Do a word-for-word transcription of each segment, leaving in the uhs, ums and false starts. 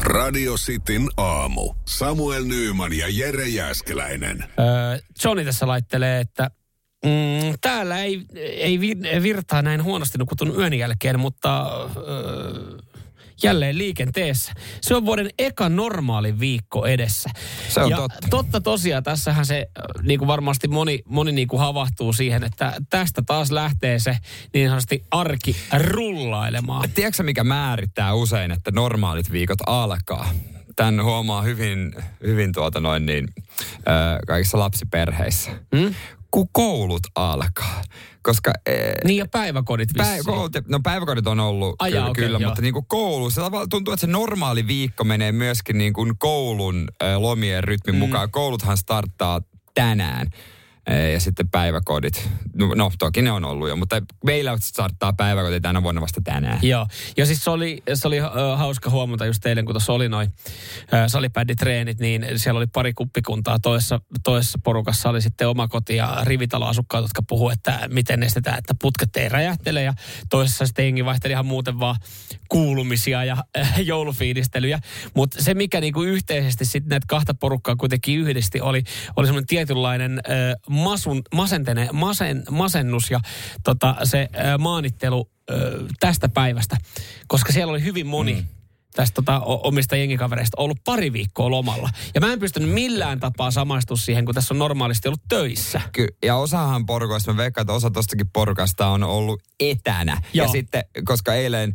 Radio Cityn aamu. Samuel Nyman ja Jere Jääskeläinen. Öö, Johnny tässä laittelee, että mm, täällä ei, ei virtaa näin huonosti nukutun yön jälkeen, mutta öö, jälleen liikenteessä. Se on vuoden eka normaali viikko edessä. Se on ja totta. totta tosiaan, tässähän se niin kuin varmasti moni, moni niin kuin havahtuu siihen, että tästä taas lähtee se niin sanotusti arki rullailemaan. Tiedätkö mikä määrittää usein, että normaalit viikot alkaa? Tämän huomaa hyvin, hyvin tuota noin niin, äh, kaikissa lapsiperheissä. Hmm? Kun koulut alkaa. Koska, ee, niin ja päiväkodit vissiin. Päiv- no päiväkodit on ollut Aja, kyllä, okay, kyllä mutta niin kuin koulu, se tuntuu, että se normaali viikko menee myöskin niin kuin koulun ää, lomien rytmin mm. mukaan. Kouluthan starttaa tänään ee, ja sitten päiväkodit. No, no toki ne on ollut jo, mutta meillä starttaa päiväkodit tänä vuonna vasta tänään. Joo, ja siis se oli, se oli hauska huomata just eilen, kun tuossa oli noin salibänditreenit, niin siellä oli pari kuppikuntaa. Toisessa, toisessa porukassa oli sitten omakoti- ja rivitaloasukkaat, jotka puhuivat, että miten estetään, että putket ei räjähtele. Ja toisessa sitten jengi vaihteli ihan muuten vaan kuulumisia ja äh, joulufiilistelyjä. Mutta se, mikä niinku yhteisesti sitten näitä kahta porukkaa kuitenkin yhdisti, oli, oli semmoinen tietynlainen äh, masun, masentene, masen, masennus ja tota, se äh, maanittelu äh, tästä päivästä, koska siellä oli hyvin moni. Mm. tästä tota, omista jengikavereista ollut pari viikkoa lomalla. Ja mä en pystynyt millään tapaa samaistua siihen, kun tässä on normaalisti ollut töissä. Kyllä, ja osahan porukoista, mä veikkaan, että osa tostakin porukasta on ollut etänä. Joo. Ja sitten, koska eilen,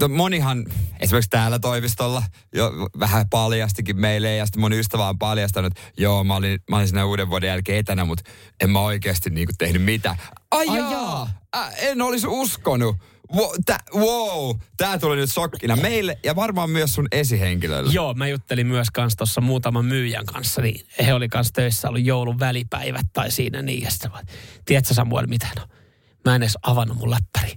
no monihan, esimerkiksi täällä toimistolla, jo vähän paljastikin meille, ja sitten moni ystävä on paljastanut, että joo, mä olin, mä olin siinä uuden vuoden jälkeen etänä, mutta en mä oikeasti niinku tehnyt mitään. Ai, Ai jaa, äh, en olisi uskonut. Wow, tää, wow, tää tuli nyt sokkina meille ja varmaan myös sun esihenkilölle. Joo, mä juttelin myös kans tossa muutaman myyjän kanssa, niin he oli kans töissä ollut joulun välipäivät tai siinä niin. Ja sitten, tiedätkö Samuel mitään? No, mä en edes avannut mun läppäri.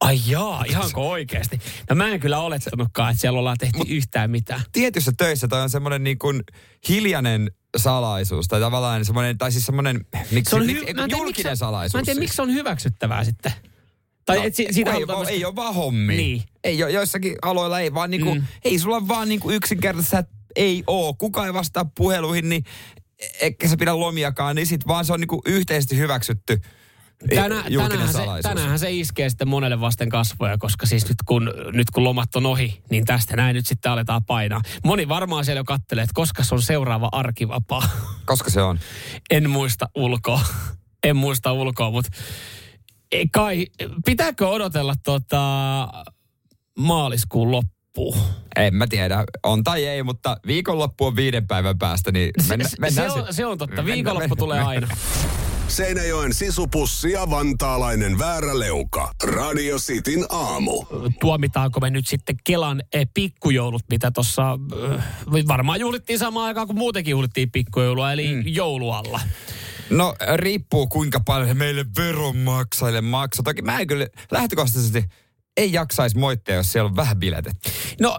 Ai jaa, ihanko oikeesti? No mä en kyllä olettanutkaan, että siellä ollaan tehty Mut yhtään mitään. Tietyissä töissä toi on semmonen niin kuin hiljainen salaisuus tai tavallaan semmonen, tai siis semmonen miksi, se hy- miksi, julkinen se, salaisuus. Mä en tiedä, miksi se on hyväksyttävää sitten. Tai no, et si- siitä ei, ole, tämmöstä... ei ole vaan hommia. Niin. Ei ole, joissakin aloilla ei vaan niinku, mm. ei sulla vaan niinku yksinkertaisesti, että ei oo. Kuka ei vastaa puheluihin, niin eikä se pidä lomiakaan, niin sit vaan se on niinku yhteisesti hyväksytty. Tänä, tänähän, se, tänähän se iskee sitten monelle vasten kasvoja, koska siis nyt kun, nyt kun lomat on ohi, niin tästä näin nyt sitten aletaan painaa. Moni varmaan siellä jo kattelee, että koska se on seuraava arkivapaa. Koska se on? En muista ulkoa. En muista ulkoa, mutta... Kai, pitääkö odotella tota maaliskuun loppuun? En mä tiedä, on tai ei, mutta viikonloppu on viiden päivän päästä, niin mennä, se, mennään se on, se on totta, viikonloppu mennä, tulee mennä. aina. Seinäjoen sisupussi ja vantaalainen vääräleuka. Radio Cityn aamu. Tuomitaanko me nyt sitten Kelan pikkujoulut, mitä tuossa varmaan juhlittiin samaan aikaan kuin muutenkin juhlittiin pikkujoulua, eli mm. joulualla. No riippuu kuinka paljon meille veronmaksajille maksaa. Toki mä en kyllä lähtökohtaisesti ei jaksaisi moittia, jos siellä on vähän biletettä. No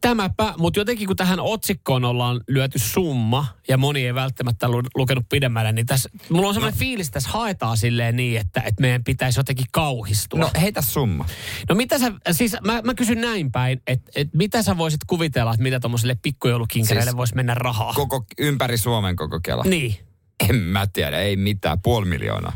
tämäpä, mutta jotenkin kun tähän otsikkoon ollaan lyöty summa ja moni ei välttämättä lu- lukenut pidemmälle, niin tässä, mulla on sellainen no. fiilis, että tässä haetaan silleen niin, että, että meidän pitäisi jotenkin kauhistua. No heitä summa. No mitä sä, siis mä, mä kysyn näin päin, että et mitä sä voisit kuvitella, että mitä tommoselle pikkujoulukinkereille siis voisi mennä rahaa? Koko, ympäri Suomen koko Kela. Niin. En mä tiedä, ei mitään, puoli miljoonaa.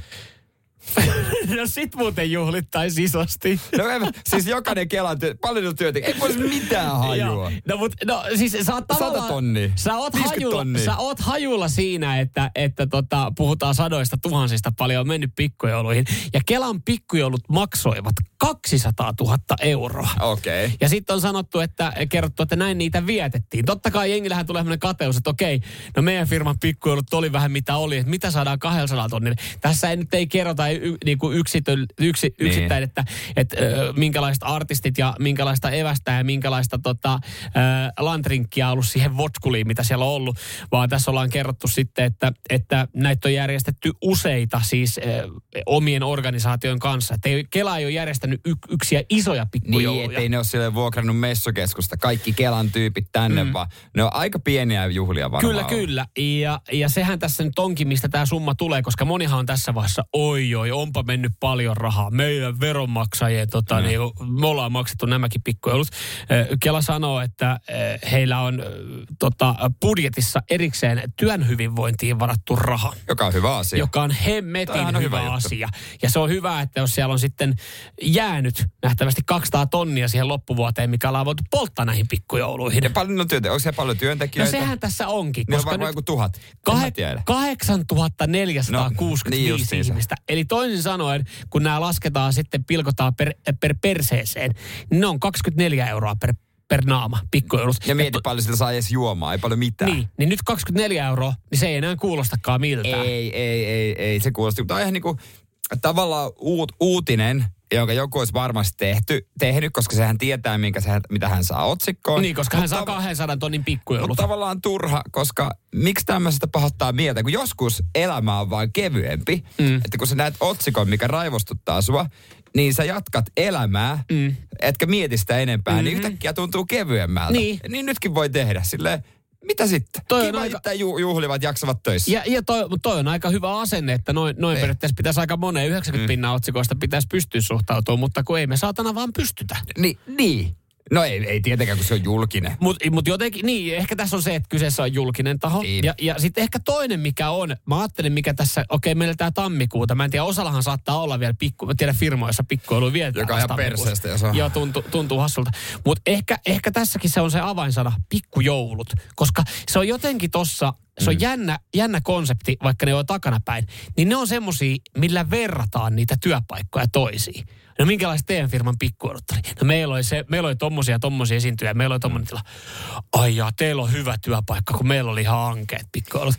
No sit muuten juhlittais isosti. No en, siis jokainen Kelan työ, paljon työntekijä, ei voisi mitään hajua. No mut, no siis sä oot tavallaan... Sata tonnia, sä oot hajulla, sä oot hajulla siinä, että, että tota, puhutaan sadoista tuhansista, paljon on mennyt pikkujouluihin. Ja Kelan pikkujoulut maksoivat kaksisataatuhatta euroa. Okei. Okay. Ja sitten on sanottu, että kerrottu, että näin niitä vietettiin. Totta kai jengillähän tulee sellainen kateus, että okei, no meidän firman pikkujoulut oli vähän mitä oli, että mitä saadaan kahdella sadalla tonnilla. Tässä ei nyt ei kerrota y, niinku yksitön, yksi, niin. yksittäin, että, että äh, minkälaiset artistit ja minkälaista evästä ja minkälaista tota, äh, lantrinkkiä on ollut siihen votkuliin, mitä siellä on ollut. Vaan tässä ollaan kerrottu sitten, että, että näitä on järjestetty useita siis äh, omien organisaation kanssa. Että ei, Kela ei ole järjestänyt y- yksiä isoja pikkujouluja. Niin, ettei ne ole silleen vuokrannut messukeskusta. Kaikki Kelan tyypit tänne mm. vaan. Ne on aika pieniä juhlia varmaan. Kyllä, on. kyllä. Ja, ja sehän tässä nyt onkin, mistä tämä summa tulee, koska monihan on tässä vaiheessa, oi oi, onpa mennyt paljon rahaa. Meidän veronmaksajien, tota, mm. niin, me ollaan maksettu nämäkin pikkujoulut. Kela sanoo, että heillä on tota, budjetissa erikseen työn hyvinvointiin varattu raha. Joka on hyvä asia. Joka on hemmetin Tämähän on hyvä, hyvä asia. Ja se on hyvä, että jos siellä on sitten jäänyt nähtävästi kaksisataa tonnia siihen loppuvuoteen, mikä ollaan voitu polttaa näihin pikkujouluihin. Ja paljon, no, työtä, onko siellä paljon työntekijöitä? No sehän tässä onkin. Ne on varmaan joku tuhat. kahdeksantuhatta neljäsataakuusikymmentäviisi no, niin ihmistä. Eli toisin sanoen, kun nämä lasketaan sitten, pilkotaan per, per perseeseen, niin ne on kaksikymmentäneljä euroa per per naama, pikkujoulut. Ja mieti paljon sitä saa edes juomaa, ei paljon mitään. Niin, niin nyt kaksikymmentäneljä euroa, niin se ei enää kuulostakaan miltään. Ei, ei, ei, ei, se kuulosti. Tämä on ihan niin kuin tavallaan uut, uutinen, jonka joku olisi varmasti tehty, tehnyt, koska sehän tietää, minkä se, mitä hän saa otsikkoon. Niin, koska hän Mut saa tav- kahdensadan tonnin pikkujoulut. Mutta tavallaan turha, koska miksi tämmöisestä pahoittaa mieltä, kun joskus elämä on vaan kevyempi. Mm. Että kun sä näet otsikon, mikä raivostuttaa sua, niin sä jatkat elämää, mm. etkä mieti sitä enempää, mm-hmm. niin yhtäkkiä tuntuu kevyemmältä. Niin. Niin nytkin voi tehdä silleen. Mitä sitten? Kiva, aika... että juhlivat jaksavat töissä. Ja, ja toi, toi on aika hyvä asenne, että noin, noin periaatteessa pitäisi aika moneen yhdeksänkymmentä pinnan otsikoista pitäisi pystyä suhtautumaan, mutta kun ei me saatana vaan pystytä. Ni, niin. No ei, ei tietenkään, kun se on julkinen. Mutta mut jotenkin, niin, ehkä tässä on se, että kyseessä on julkinen taho. Niin. Ja, ja sitten ehkä toinen, mikä on, mä ajattelin, mikä tässä, okei, okay, meillä tää tammikuuta, mä en tiedä, osallahan saattaa olla vielä pikku, mä tiedän firmoissa pikkuilu vielä. Joka on ihan perseestä, jos on. Joo, tuntuu, tuntuu hassulta. Mutta ehkä, ehkä tässäkin se on se avainsana, pikkujoulut, koska se on jotenkin tossa... Se on mm. jännä, jännä konsepti, vaikka ne on takanapäin. Niin ne on semmosia, millä verrataan niitä työpaikkoja toisiin. No minkälaista teidän firman pikkuilut oli? No meillä oli, se, meillä oli tommosia tommosia esiintyjä, meillä oli tommonen tila. Ai jaa, teillä on hyvä työpaikka, kun meillä oli ihan ankeet pikkuilut.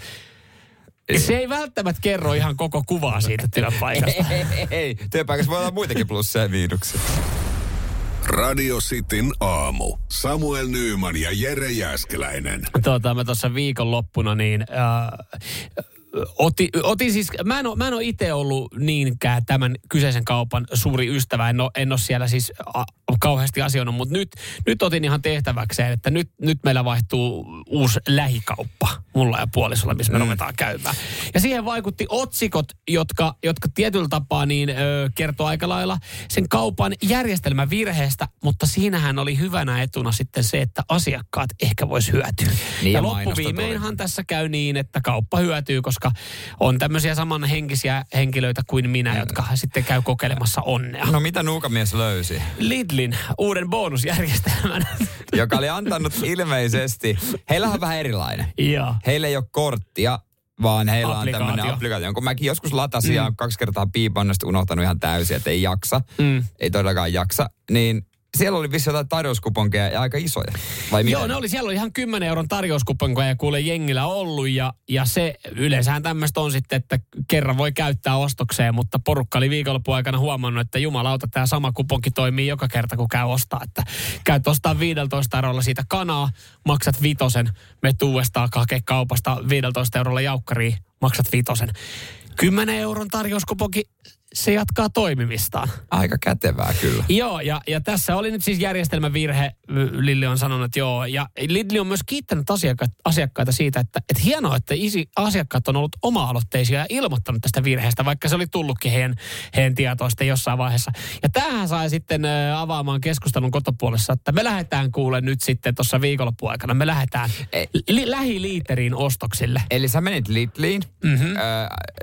Se ei välttämättä kerro ihan koko kuvaa siitä työpaikasta. ei, ei, ei, työpaikassa voi olla muitakin plussia ja miinuksia. Radio Cityn aamu. Samuel Nyman ja Jere Jääskeläinen. Tuota, mä tuossa viikonloppuna niin... Äh, Otin oti siis, mä en ole, mä en ole itse ollut niinkään tämän kyseisen kaupan suuri ystävä, en ole, en ole siellä siis a, kauheasti asioinut, mutta nyt, nyt otin ihan tehtäväkseen, että nyt, nyt meillä vaihtuu uusi lähikauppa mulla ja puolisolla, missä me mm. ruvetaan käymään. Ja siihen vaikutti otsikot, jotka, jotka tietyllä tapaa niin, ö, kertoo aika lailla sen kaupan järjestelmän virheestä, mutta siinähän oli hyvänä etuna sitten se, että asiakkaat ehkä vois hyötyä. Niin ja loppuviimeinhan tässä käy niin, että kauppa hyötyy, koska koska on tämmöisiä samanhenkisiä henkilöitä kuin minä, mm. jotka sitten käy kokeilemassa onnea. No mitä nuukamies löysi? Lidlin uuden bonusjärjestelmän. Joka oli antanut ilmeisesti, heillä on vähän erilainen. Joo. Heillä ei ole korttia, vaan heillä applikaatio. On tämmöinen applikaatio. Kun mäkin joskus latasin ja mm. kaksi kertaa piipannut, unohtanut ihan täysin, että ei jaksa. Mm. Ei todellakaan jaksa, niin... Siellä oli vissi jotain tarjouskuponkeja ja aika isoja, vai mitä? Joo, ne oli, siellä oli ihan kymmenen euron tarjouskuponkeja ja kuule jengillä ollut ja, ja se yleensähän tämmöistä on sitten, että kerran voi käyttää ostokseen, mutta porukka oli viikonlopun aikana huomannut, että jumalauta, tämä sama kuponki toimii joka kerta, kun käy ostaa, että käyt ostaa viisitoista eurolla siitä kanaa, maksat vitosen, menet uudestaan hakee kaupasta viisitoista eurolla jaukkariin, maksat vitosen. kymmenen euron tarjouskuponki, se jatkaa toimimistaan. Aika kätevää kyllä. Joo, ja, ja tässä oli nyt siis järjestelmävirhe, Lidl on sanonut, että joo. Ja Lidl on myös kiittänyt asiakkaita, asiakkaita siitä, että et hienoa, että isi, asiakkaat on ollut oma-aloitteisia ja ilmoittanut tästä virheestä, vaikka se oli tullutkin heidän, heidän tietoista jossain vaiheessa. Ja tämähän sai sitten avaamaan keskustelun kotopuolessa, että me lähdetään kuule nyt sitten tuossa viikonlopun aikana, me lähdetään li, lähiliiteriin ostoksille. Eli sä menit Lidliin, mm-hmm. äh,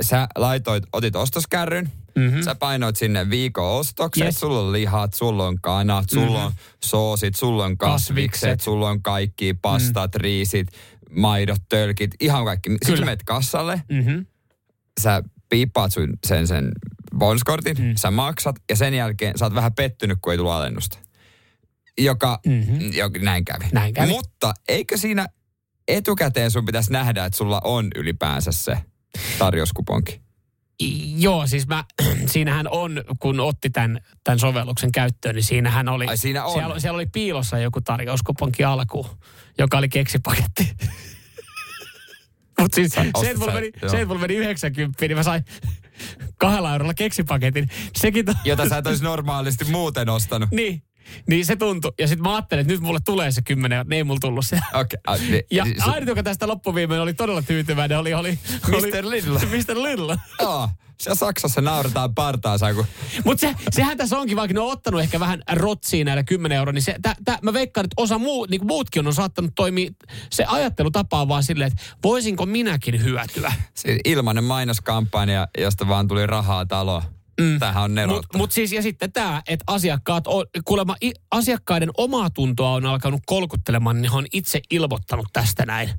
sä laitoit, otit ostoskärryn. Mm-hmm. Sä painoit sinne viikon ostokset, yes. Sulla on lihat, sulla on kanat, sulla mm-hmm. on soosit, sulla on kasvikset, kasvikset. Sulla on kaikki pastat, mm-hmm. riisit, maidot, tölkit, ihan kaikki. Kyllä. Sitten menet kassalle, mm-hmm. sä piippaat sen, sen bonuskortin, mm-hmm. sä maksat ja sen jälkeen sä oot vähän pettynyt, kun ei tullut alennusta. Joka, mm-hmm. joka näin, kävi. näin kävi. Mutta eikö siinä etukäteen sun pitäisi nähdä, että sulla on ylipäänsä se tarjouskuponki? Joo, siis mä, siinähän on, kun otti tämän, tämän sovelluksen käyttöön, niin siinähän oli, Ai, siinä on. Siellä, siellä oli piilossa joku tarjouskuponki alkuun, joka oli keksipaketti. Mutta siis se, että mulla meni, meni yhdeksänkymmentä, niin mä sain kahdella eurolla keksipaketin. Sekin to... Jota sä et olisi normaalisti muuten ostanut. Niin. Niin se tuntui. Ja sitten mä ajattelin, että nyt mulle tulee se kymmenen, mutta ei mulla tullut se. Okay. Ah, ni, ja ni, se... aina, joka tästä loppuviimeinen oli todella tyytyväinen, oli... oli, oli mister Lidl. mister Lidl. Joo, siellä Saksassa naurataan partaansa. Kun... Mutta se, sehän tässä onkin, vaikka ne on ottanut ehkä vähän rotsiin näillä kymmenen euroa, niin se, tä, tä, mä veikkaan, että osa muu, niin kuin muutkin on, on saattanut toimia se ajattelutapa on vaan silleen, että voisinko minäkin hyötyä. Siis ilmainen mainoskampanja, josta vaan tuli rahaa taloon. Mm. Tämähän on neroutta. Mut, mut siis, ja sitten tämä, että asiakkaat on, kuulemma i, asiakkaiden omaa tuntoa on alkanut kolkuttelemaan, niin he on itse ilmoittanut tästä näin.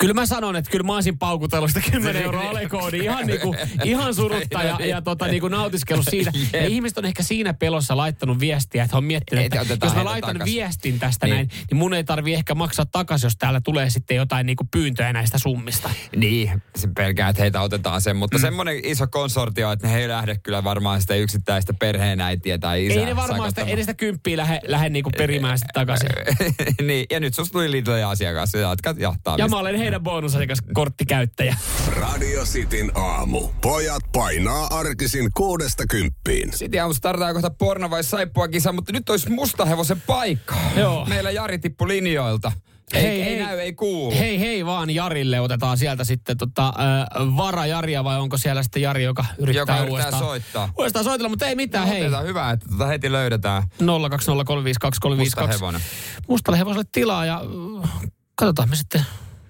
Kyllä mä sanon, että kyllä mä olisin paukutellut sitä kymmenen euroa alekoodiin ihan, niinku, ihan surutta ja, ja tota, niinku nautiskellut siitä. Ja ihmiset on ehkä siinä pelossa laittanut viestiä, että he on miettinyt, että jos mä laitan takas. viestin tästä niin. näin, niin mun ei tarvi ehkä maksaa takaisin, jos täällä tulee sitten jotain niinku pyyntöjä näistä summista. Niin, pelkää, että heitä otetaan sen, mutta mm. semmoinen iso konsortio, että he ei lähde kyllä varmaan sitä yksittäistä perheenäitiä tai isää. Ei ne varmaan sitä, edes sitä kymppiä lähde, lähde niinku perimään sitten takaisin. Niin, ja nyt susta tuli liitojen asiakas ja jatkat jahtaa. Ja mä olen meidän bonusasiakaskorttikäyttäjä. Radio Cityn aamu. Pojat painaa arkisin kuudesta kymppiin. City aamu startaa kohta Porno vai Saippuaa -kisa, mutta nyt olisi mustahevosen paikka. Joo. Meillä Jari tippui linjoilta. Ei, hei, ei hei, näy, ei kuulu. Hei hei vaan Jarille. Otetaan sieltä sitten tota, äh, vara Jaria vai onko siellä sitten Jari, joka yrittää, joka yrittää uudestaan soittaa. Uudestaan soitella, mutta ei mitään. No, hei. Otetaan, hyvä, että tota heti löydetään. nolla kaksi nolla kolme viisi kaksi kolme viisi kaksi. Mustahevonen. Mustalle hevoselle tilaa ja katsotaan me sitten.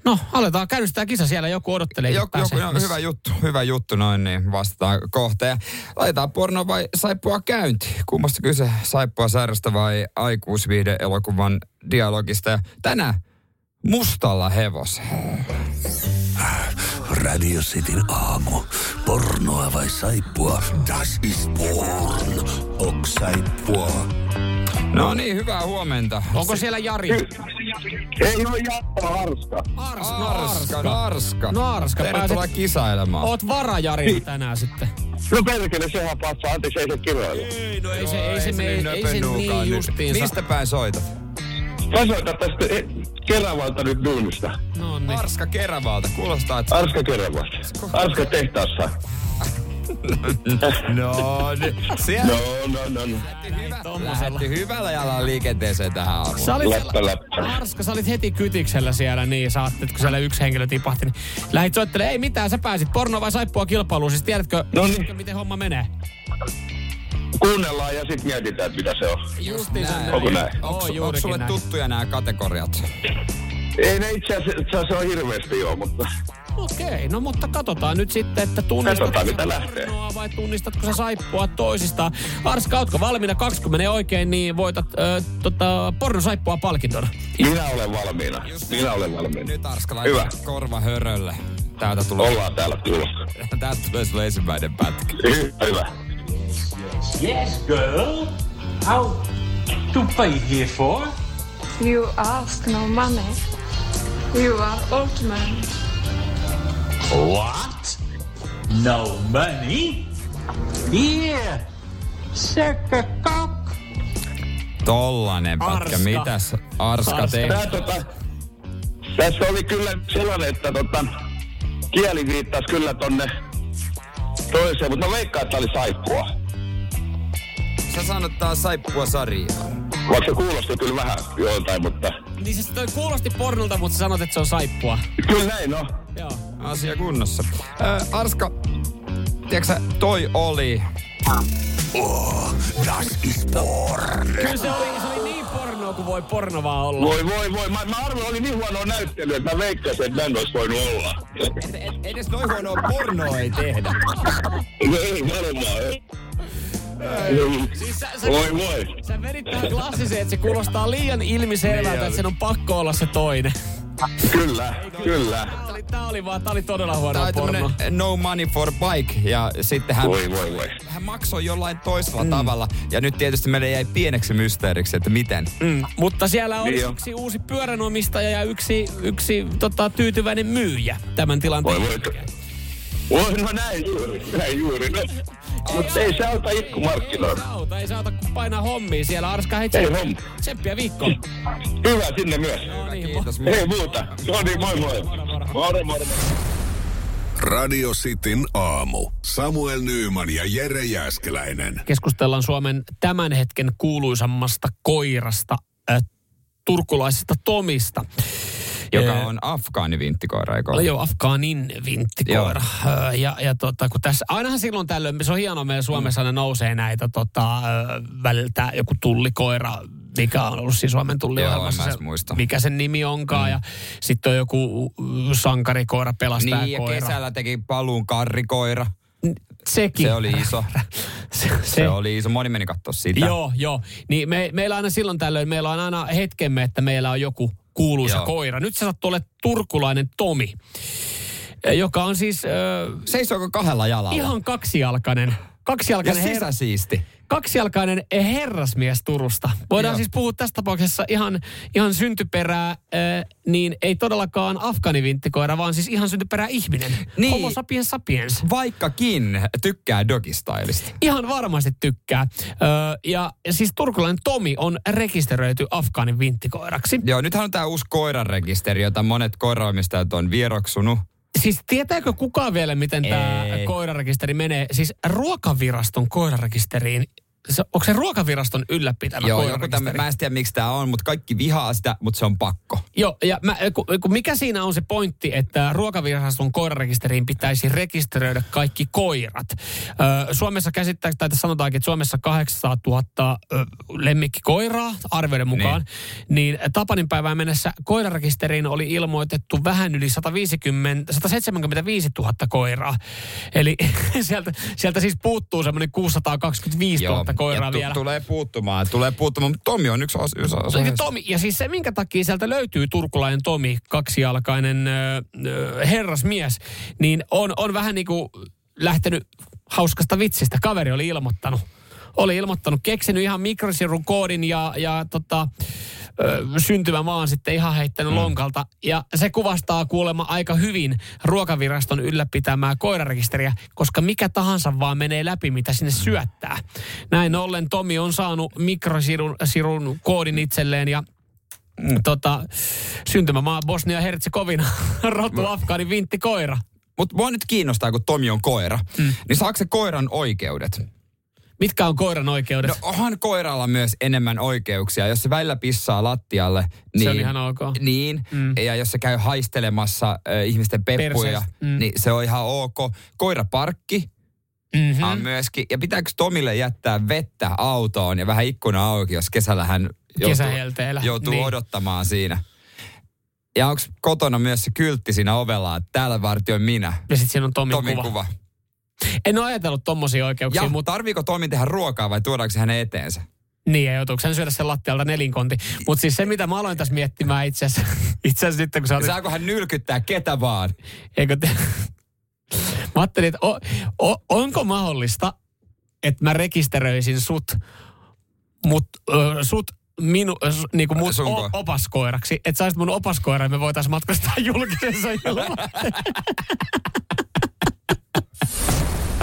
No, aletaan käynnistää kisa siellä. Joku odottelee. Joku, joku, joku, hyvä juttu, hyvä juttu noin, niin vastataan kohta. Ja laitetaan Porno vai Saippuaa käyntiin. Kummasta kyse, saippua sairasta vai aikuisviihde-elokuvan dialogista. Ja tänään mustalla hevos. Radio Cityn aamu. Pornoa vai saippua? Das ist porn. Ok saippua? No niin, hyvää huomenta. Onko siellä Jari? Ei ole Jarkko, Harska. Harska, Harska, Harska. No Harska, tervetuloa kisailemaan. Oot vara Jari tänään sitten. No perkele, sehän passaa. Anteeksi, ei se kirjoilla. Ei, no ei se, ei se, ei se, ei se niin justiinsa. Mistä päin soitat? Mä soitan tästä Keravalta nyt duunista. No niin. Harska Keravalta, kuulostaa, että... Harska Keravalta. Harska tehtaassa. No, niin. Siellä... no, no, no, no. Lähti hyvällä jalalla liikenteeseen tähän aamuun. Sä olit, läppä, läppä. Harska, sä olit heti kytiksellä siellä, niin sä ajattelet, kun siellä yksi henkilö tipahti, niin lähdit soittelemaan, ei mitään, sä pääsit Porno vai Saippua -kilpailuun, siis tiedätkö, no niin, miten homma menee? Kuunnellaan ja sit mietitään, mitä se on. Justiin näin. Onko näin? Onko, oh, onko sulle näin tuttuja nämä kategoriat? Ei ne itse asiassa ole hirveästi joo, mutta... Okei, no mutta katsotaan nyt sitten, että tunnistatko Pornoa vai tunnistatko sä saippua toisistaan. Harska, ootko valmiina? kaksikymmentä oikein, niin voitat äh, tota, Porno Saippua -palkintona. Minä olen valmiina. Just Minä olen valmiina. Nyt Harska laittaa korva hörölle. Täältä tulee. Ollaan täällä tulossa. Täältä tulee sulle ensimmäinen pätkä. Hyvä. Yes, girl. How to pay here for? You ask no money. You are old man. What? No money? Yeah. Sekka kak. Tollanen pätkä. Mitäs Arska teki? Tota, tässä oli kyllä sellainen, että tota, kieli viittasi kyllä tonne toiseen, mutta mä veikkaan, että oli saippua. Sä sanot taas saippua sarjaa. Vaikka se kuulosti kyllä vähän joiltain, mutta... Niin siis toi kuulosti pornolta, mutta sä sanot, että se on saippua. Kyllä näin, no. Joo. Asia kunnossa. Öö, Arska, tiedätkö toi oli... Oh, das ist porn. Kyllä se oli, se oli niin pornoa kuin voi porno vaan olla. Voi, voi, voi. Mä, mä arvoin, oli niin huonoa näyttelyä, että mä veikkasin, että mä en olisi voinut olla. Et, et, edes noin huonoa pornoa ei tehdä. Ei, varmaan. Ei, siis sä, sä, voi voi. Sä vedit tää klassiseen, että se kuulostaa liian ilmiselvältä, että sen on pakko olla se toinen. Kyllä, kyllä. Tää oli, tää oli vaan, tää oli todella huono porno. No money for bike, ja sitten hän, voi, voi, voi. hän maksoi jollain toisella mm. tavalla. Ja nyt tietysti meille jäi pieneksi mysteeriksi, että miten. Mm. Mutta siellä oli niin yksi jo. uusi pyöränomistaja ja yksi, yksi tota, tyytyväinen myyjä tämän tilanteen. Voi, voi. Voi, no näin juuri, näin juuri. No. Mutta ei se auta itkumarkkinoilla. Ei auta, ei se auta kun painaa hommia siellä. Arska, hei tsemppiä viikkoon. Hyvä sinne myös. No niin, kiitos. Hei muuta. No niin, moi moi. Moro, moro. Radio Cityn aamu. Samuel Nyman ja Jere Jääskeläinen. Keskustellaan Suomen tämän hetken kuuluisammasta koirasta, äh, turkulaisesta Tomista. Joka on Afgaanin vinttikoira, eikö? No, joo, Afgaanin vinttikoira. Joo. Ja, ja tota, kun tässä, ainahan silloin tällöin, se on hienoa, meillä Suomessa aina nousee näitä tota, väliltä joku tullikoira, mikä on ollut siis Suomen tulliohjelmassa. Joo, en mä muista. Mikä sen nimi onkaan. Mm. Ja sitten on joku sankarikoira, pelastajakoira. Niin, ja koira. Kesällä teki paluun karrikoira. Sekin. Se oli iso. Se, se. se oli iso. Moni meni katsoa sitä. Joo, joo. Niin me, meillä aina silloin tällöin, meillä on aina hetkemme, että meillä on joku kuuluisa Joo. koira. Nyt se sattuu olemaan turkulainen Tomi, joka on siis... Äh, seisoiko kahdella jalalla? Ihan kaksijalkainen. kaksijalkainen ja sisäsiisti. Her- kaksijalkainen herrasmies Turusta. Voidaan Joo. siis puhua tässä tapauksessa ihan, ihan syntyperää, äh, niin ei todellakaan afganivinttikoira, vaan siis ihan syntyperää ihminen. Niin, Homo sapiens sapiens. Vaikkakin tykkää dogistylista. Ihan varmasti tykkää. Äh, ja siis turkulainen Tomi on rekisteröity Afgaanin vinttikoiraksi. Joo, nythän on tämä uusi koiranrekisteri, jota monet koiraomistajat on vieroksunut. Siis tietääkö kukaan vielä, miten tämä koirarekisteri menee? Siis Ruokaviraston koirarekisteriin. Se, onko se Ruokaviraston ylläpitämä Joo, joku tämän, mä en tiedä, miksi tämä on, mutta kaikki vihaa sitä, mutta se on pakko. Joo, ja mä, ku, ku mikä siinä on se pointti, että Ruokaviraston koirarekisteriin pitäisi rekisteröidä kaikki koirat? Ö, Suomessa käsittää, tai sanotaankin, että Suomessa kahdeksansataa tuhatta ö, lemmikkikoiraa, arvioiden mukaan, niin, niin Tapanin päivään mennessä koirarekisteriin oli ilmoitettu vähän yli sata viisikymmentä, sata seitsemänkymmentäviisi tuhatta koiraa. Eli sieltä, sieltä siis puuttuu semmoinen kuusisataakaksikymmentäviisi tuhatta koiraa tu- vielä. Tulee puuttumaan, tulee puuttumaan, mutta Tomi on yksi osa. osa Tomi, ja siis se, minkä takia sieltä löytyy turkulainen Tomi, kaksijalkainen ö, herrasmies, niin on, on vähän niin kuin lähtenyt hauskasta vitsistä. Kaveri oli ilmoittanut, oli ilmoittanut, keksinyt ihan mikrosirun koodin ja, ja tota, ö, syntymämaan sitten ihan heittänyt mm. lonkalta. Ja se kuvastaa kuulemma aika hyvin Ruokaviraston ylläpitämää koirarekisteriä, koska mikä tahansa vaan menee läpi, mitä sinne syöttää. Näin ollen Tomi on saanut mikrosirun sirun koodin itselleen ja mm. tota, syntymämaa Bosnia-Herzegovina, rotu Afgaanin vinttikoira. Mutta mua nyt kiinnostaa, kun Tomi on koira, mm. niin saako se koiran oikeudet? Mitkä on koiran oikeudet? No onhan koiralla myös enemmän oikeuksia. Jos se välillä pissaa lattialle, niin... Se on ihan ok. Niin, mm. ja jos se käy haistelemassa äh, ihmisten peppuja, mm. niin se on ihan ok. Koiraparkki mm-hmm. on myöskin. Ja pitääkö Tomille jättää vettä autoon ja vähän ikkuna auki, jos kesällä hän joutuu, joutuu niin. odottamaan siinä? Ja onko kotona myös se kyltti siinä ovella, että täällä vartioin minä? Ja sitten siinä on Tomin, Tomin kuva. kuva. En ole ajatellut tommosia oikeuksia. Ja, mutta tarviiko Tomi tehdä ruokaa vai tuodaanko se hänen eteensä? Niin, ja joutuuko hän syödä sen lattialta nelinkonti. Mutta siis se, mitä mä aloin tässä miettimään itse asiassa, itse asiassa nyt, kun sä olit... Saako hän nylkyttää ketä vaan? Eikö te... Mä ajattelin, että o, o, onko mahdollista, että mä rekisteröisin sut, mut, ö, sut minu, niinku mut o, opaskoiraksi. Että sä olisit mun opaskoira ja me voitaisiin matkustaa julkisessa ilman.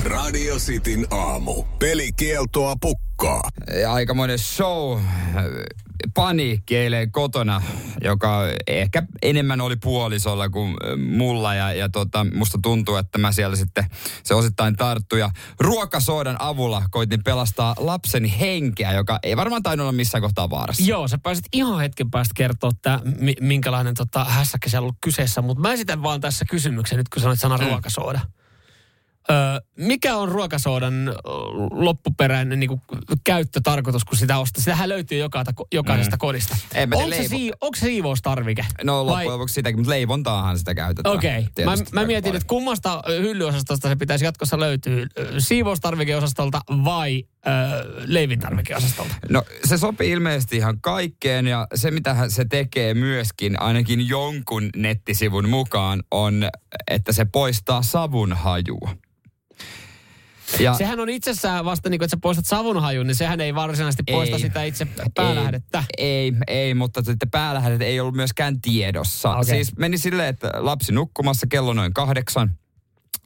Radio Cityn aamu. Pelikieltoa pukkaa. Aikamoinen show. Paniikki eilen kotona, joka ehkä enemmän oli puolisolla kuin mulla. Ja, ja tota, musta tuntuu, että mä siellä sitten se osittain tarttu. Ja ruokasoodan avulla koitin pelastaa lapseni henkeä, joka ei varmaan tainnut olla missään kohtaa vaarassa. Joo, sä pääsit ihan hetken päästä kertoa, että minkälainen tota, hässäkkä siellä ollut kyseessä. Mutta mä esitän vaan tässä kysymyksen nyt, kun sanoit sana mm. ruokasooda. Öö, mikä on ruokasoodan loppuperäinen niin kuin, käyttötarkoitus, kun sitä ostaa? Sitähän löytyy joka, jokaisesta mm. kodista. Onko se, sii, onko se siivoustarvike? No loppujen lopuksi sitäkin, mutta leivontaahan sitä käytetään. Okei. Okay. Mä, mä mietin, paljon. Että kummasta hyllyosastosta se pitäisi jatkossa löytyä? Siivoustarvikeosastolta vai öö, leivintarvikeosastolta? No se sopii ilmeisesti ihan kaikkeen ja se mitä se tekee myöskin ainakin jonkun nettisivun mukaan on, että se poistaa savun hajua. Ja sehän on itsessään vasta, niin kun, että sä poistat savunhajun, niin sehän ei varsinaisesti poista ei, sitä itse päälähdettä. Ei, ei, ei mutta sitten päälähdet ei ollut myöskään tiedossa. Okay. Siis meni silleen, että lapsi nukkumassa kello noin kahdeksan.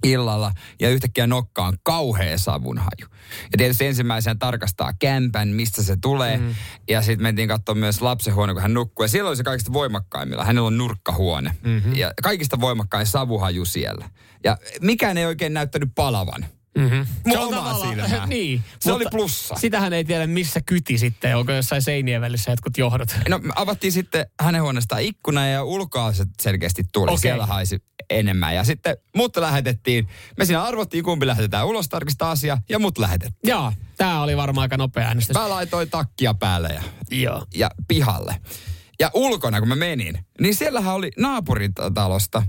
illalla ja yhtäkkiä nokkaan kauhea savunhaju. Ja tietysti ensimmäisenä tarkastaa kämpän, mistä se tulee. Mm. Ja sitten mentiin katsoa myös lapsenhuone, kun hän nukkui. Ja silloin oli se kaikista voimakkaimmilla. Hänellä on nurkkahuone. Mm-hmm. Ja kaikista voimakkain savuhaju siellä. Ja mikään ei oikein näyttänyt palavan. Mm-hmm. Se on tavallaan, niin. Se oli plussa. Sitähän ei tiedä, missä kyti sitten, onko jossain seinien välissä jotkut johdot. No avattiin sitten hänen huoneestaan ikkuna ja ulkoa se selkeästi tuli. Okay. Siellä haisi enemmän. Ja sitten mut lähetettiin. Me siinä arvottiin, kumpi lähetetään ulos, tarkistaa asia ja mut lähetettiin. Joo, tää oli varmaan aika nopea äänestys. Mä laitoin takkia päälle ja, Joo. ja pihalle. Ja ulkona, kun mä menin, niin siellähän oli naapuritalosta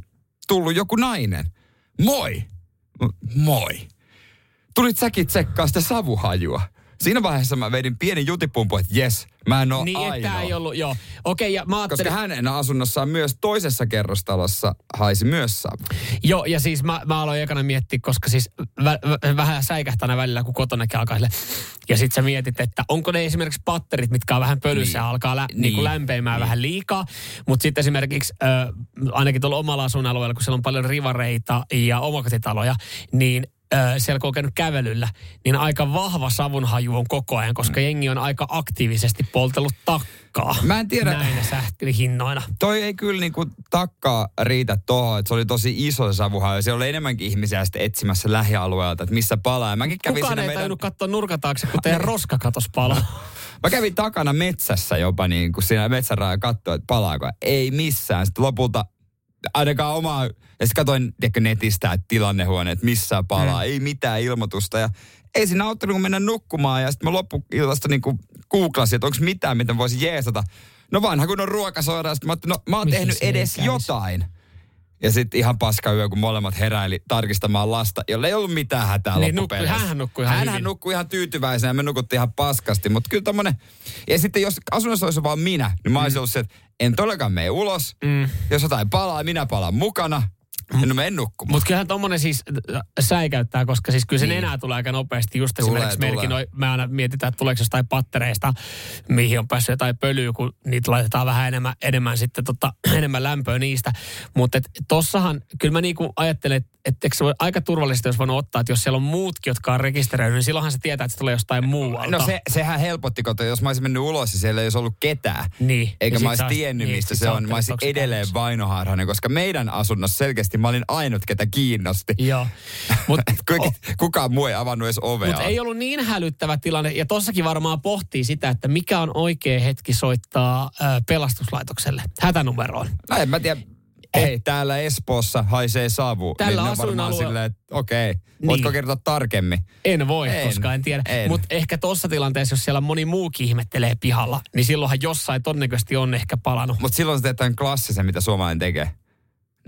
tullut joku nainen. Moi! Moi! Tulit säkin tsekkaa sitä savuhajua. Siinä vaiheessa mä vedin pienen jutipumpu, että jes, mä en oo niin, ainoa. Niin, että ei ollut, joo. Okei, ja mä ajattelin... Koska hänen asunnossaan myös toisessa kerrostalossa haisi myös savu. Joo, ja siis mä, mä aloin ekana miettiä, koska siis vä, vä, vähän säikähtänä välillä, kun kotonakin alkaa sille. Ja sit sä mietit, että onko ne esimerkiksi patterit, mitkä on vähän pölyssä niin. alkaa lä, niin. Niin lämpeämään niin. vähän liikaa. Mutta sitten esimerkiksi äh, ainakin tuolla omalla asuinalueella, kun siellä on paljon rivareita ja omakotitaloja, niin... siellä kun on käynyt kävelyllä, niin aika vahva savunhaju on koko ajan, koska jengi on aika aktiivisesti poltellut takkaa. Mä en tiedä. Näinä sähköhinnoina. Toi ei kyllä niin kuin takkaa riitä tohon, että se oli tosi iso savuhaju. Siellä oli enemmänkin ihmisiä sitten etsimässä lähialueelta, että missä palaa. Mäkin kävin Kukaan ei meidän... tajunnut katsoa nurkan taakse, kun teidän roskakatos palaa. Mä kävin takana metsässä jopa niin kuin siinä metsärajalla katsoa, että palaako. Ei missään. Sitten lopulta... ainakaan omaa, ja sitten katsoin tiedätkö, netistä, että tilannehuone, että missä palaa, mm. ei mitään ilmoitusta, ja ei siinä auttanut, kun mennä nukkumaan, ja sitten mä loppuillasta niinku googlasin, että onko mitään, miten voisi jeesata. No vanha, kun on ruokasoira, ja sitten mä ajattelin, no mä oon Mihin tehnyt edes käys? jotain. Ja sitten ihan paska yö, kun molemmat heräili tarkistamaan lasta, jolle ei ollut mitään hätää niin, loppupeleissä. Hän nukkui ihan Hänhän hyvin. nukkui ihan tyytyväisenä, ja me nukuttiin ihan paskasti, mutta kyllä tommonen, ja sitten jos asunnossa olisi vaan minä, niin mä olisin mm. ollut se, en todellakaan mene ulos. Mm. Jos jotain palaa, minä palaan mukana. Mm. No mä en nukkumaan. Mutta kyllähän tommonen siis säikäyttää, koska siis kyllä se niin. enää tulee aika nopeasti. Just tulee, esimerkiksi tulee. meilläkin noi, me aina mietitään, että tuleeko jostain pattereista, mihin on päässyt jotain pölyä, kun niitä laitetaan vähän enemmän, enemmän, sitten, tota, enemmän lämpöä niistä. Mutta tossahan, kyllä mä niinku ajattelen, että et, et, et, aika turvallisesti olisi voinut ottaa, että jos siellä on muutkin, jotka on rekisteröinyt, niin silloinhan se tietää, että se tulee jostain muualta. No se, sehän helpotti, koska jos mä olisin mennyt ulos, niin siellä ei olisi ollut ketään. Niin. Eikä mä olisi tiennyt, niin, mistä se on. Mä olisin edelleen vainoharhainen, koska meidän asunnossa selkeästi mä olin ainut, ketä kiinnosti. Joo. Mut, kukaan muu ei avannut edes ovea. Mutta ei ollut niin hälyttävä tilanne. Ja tossakin varmaan pohtii sitä, että mikä on oikea hetki soittaa äh, pelastuslaitokselle, hätänumeroon. No en mä tiedä. Ei, et, täällä Espoossa haisee savu. Tällä niin asuinalue... silleen, että okei, okay, niin. voitko kertoa tarkemmin? En voi, en, koska en tiedä. Mutta ehkä tuossa tilanteessa, jos siellä moni muukin ihmettelee pihalla, niin silloinhan jossain todennäköisesti on ehkä palanut. Mutta silloin se teetään klassisen, mitä suomalainen tekee.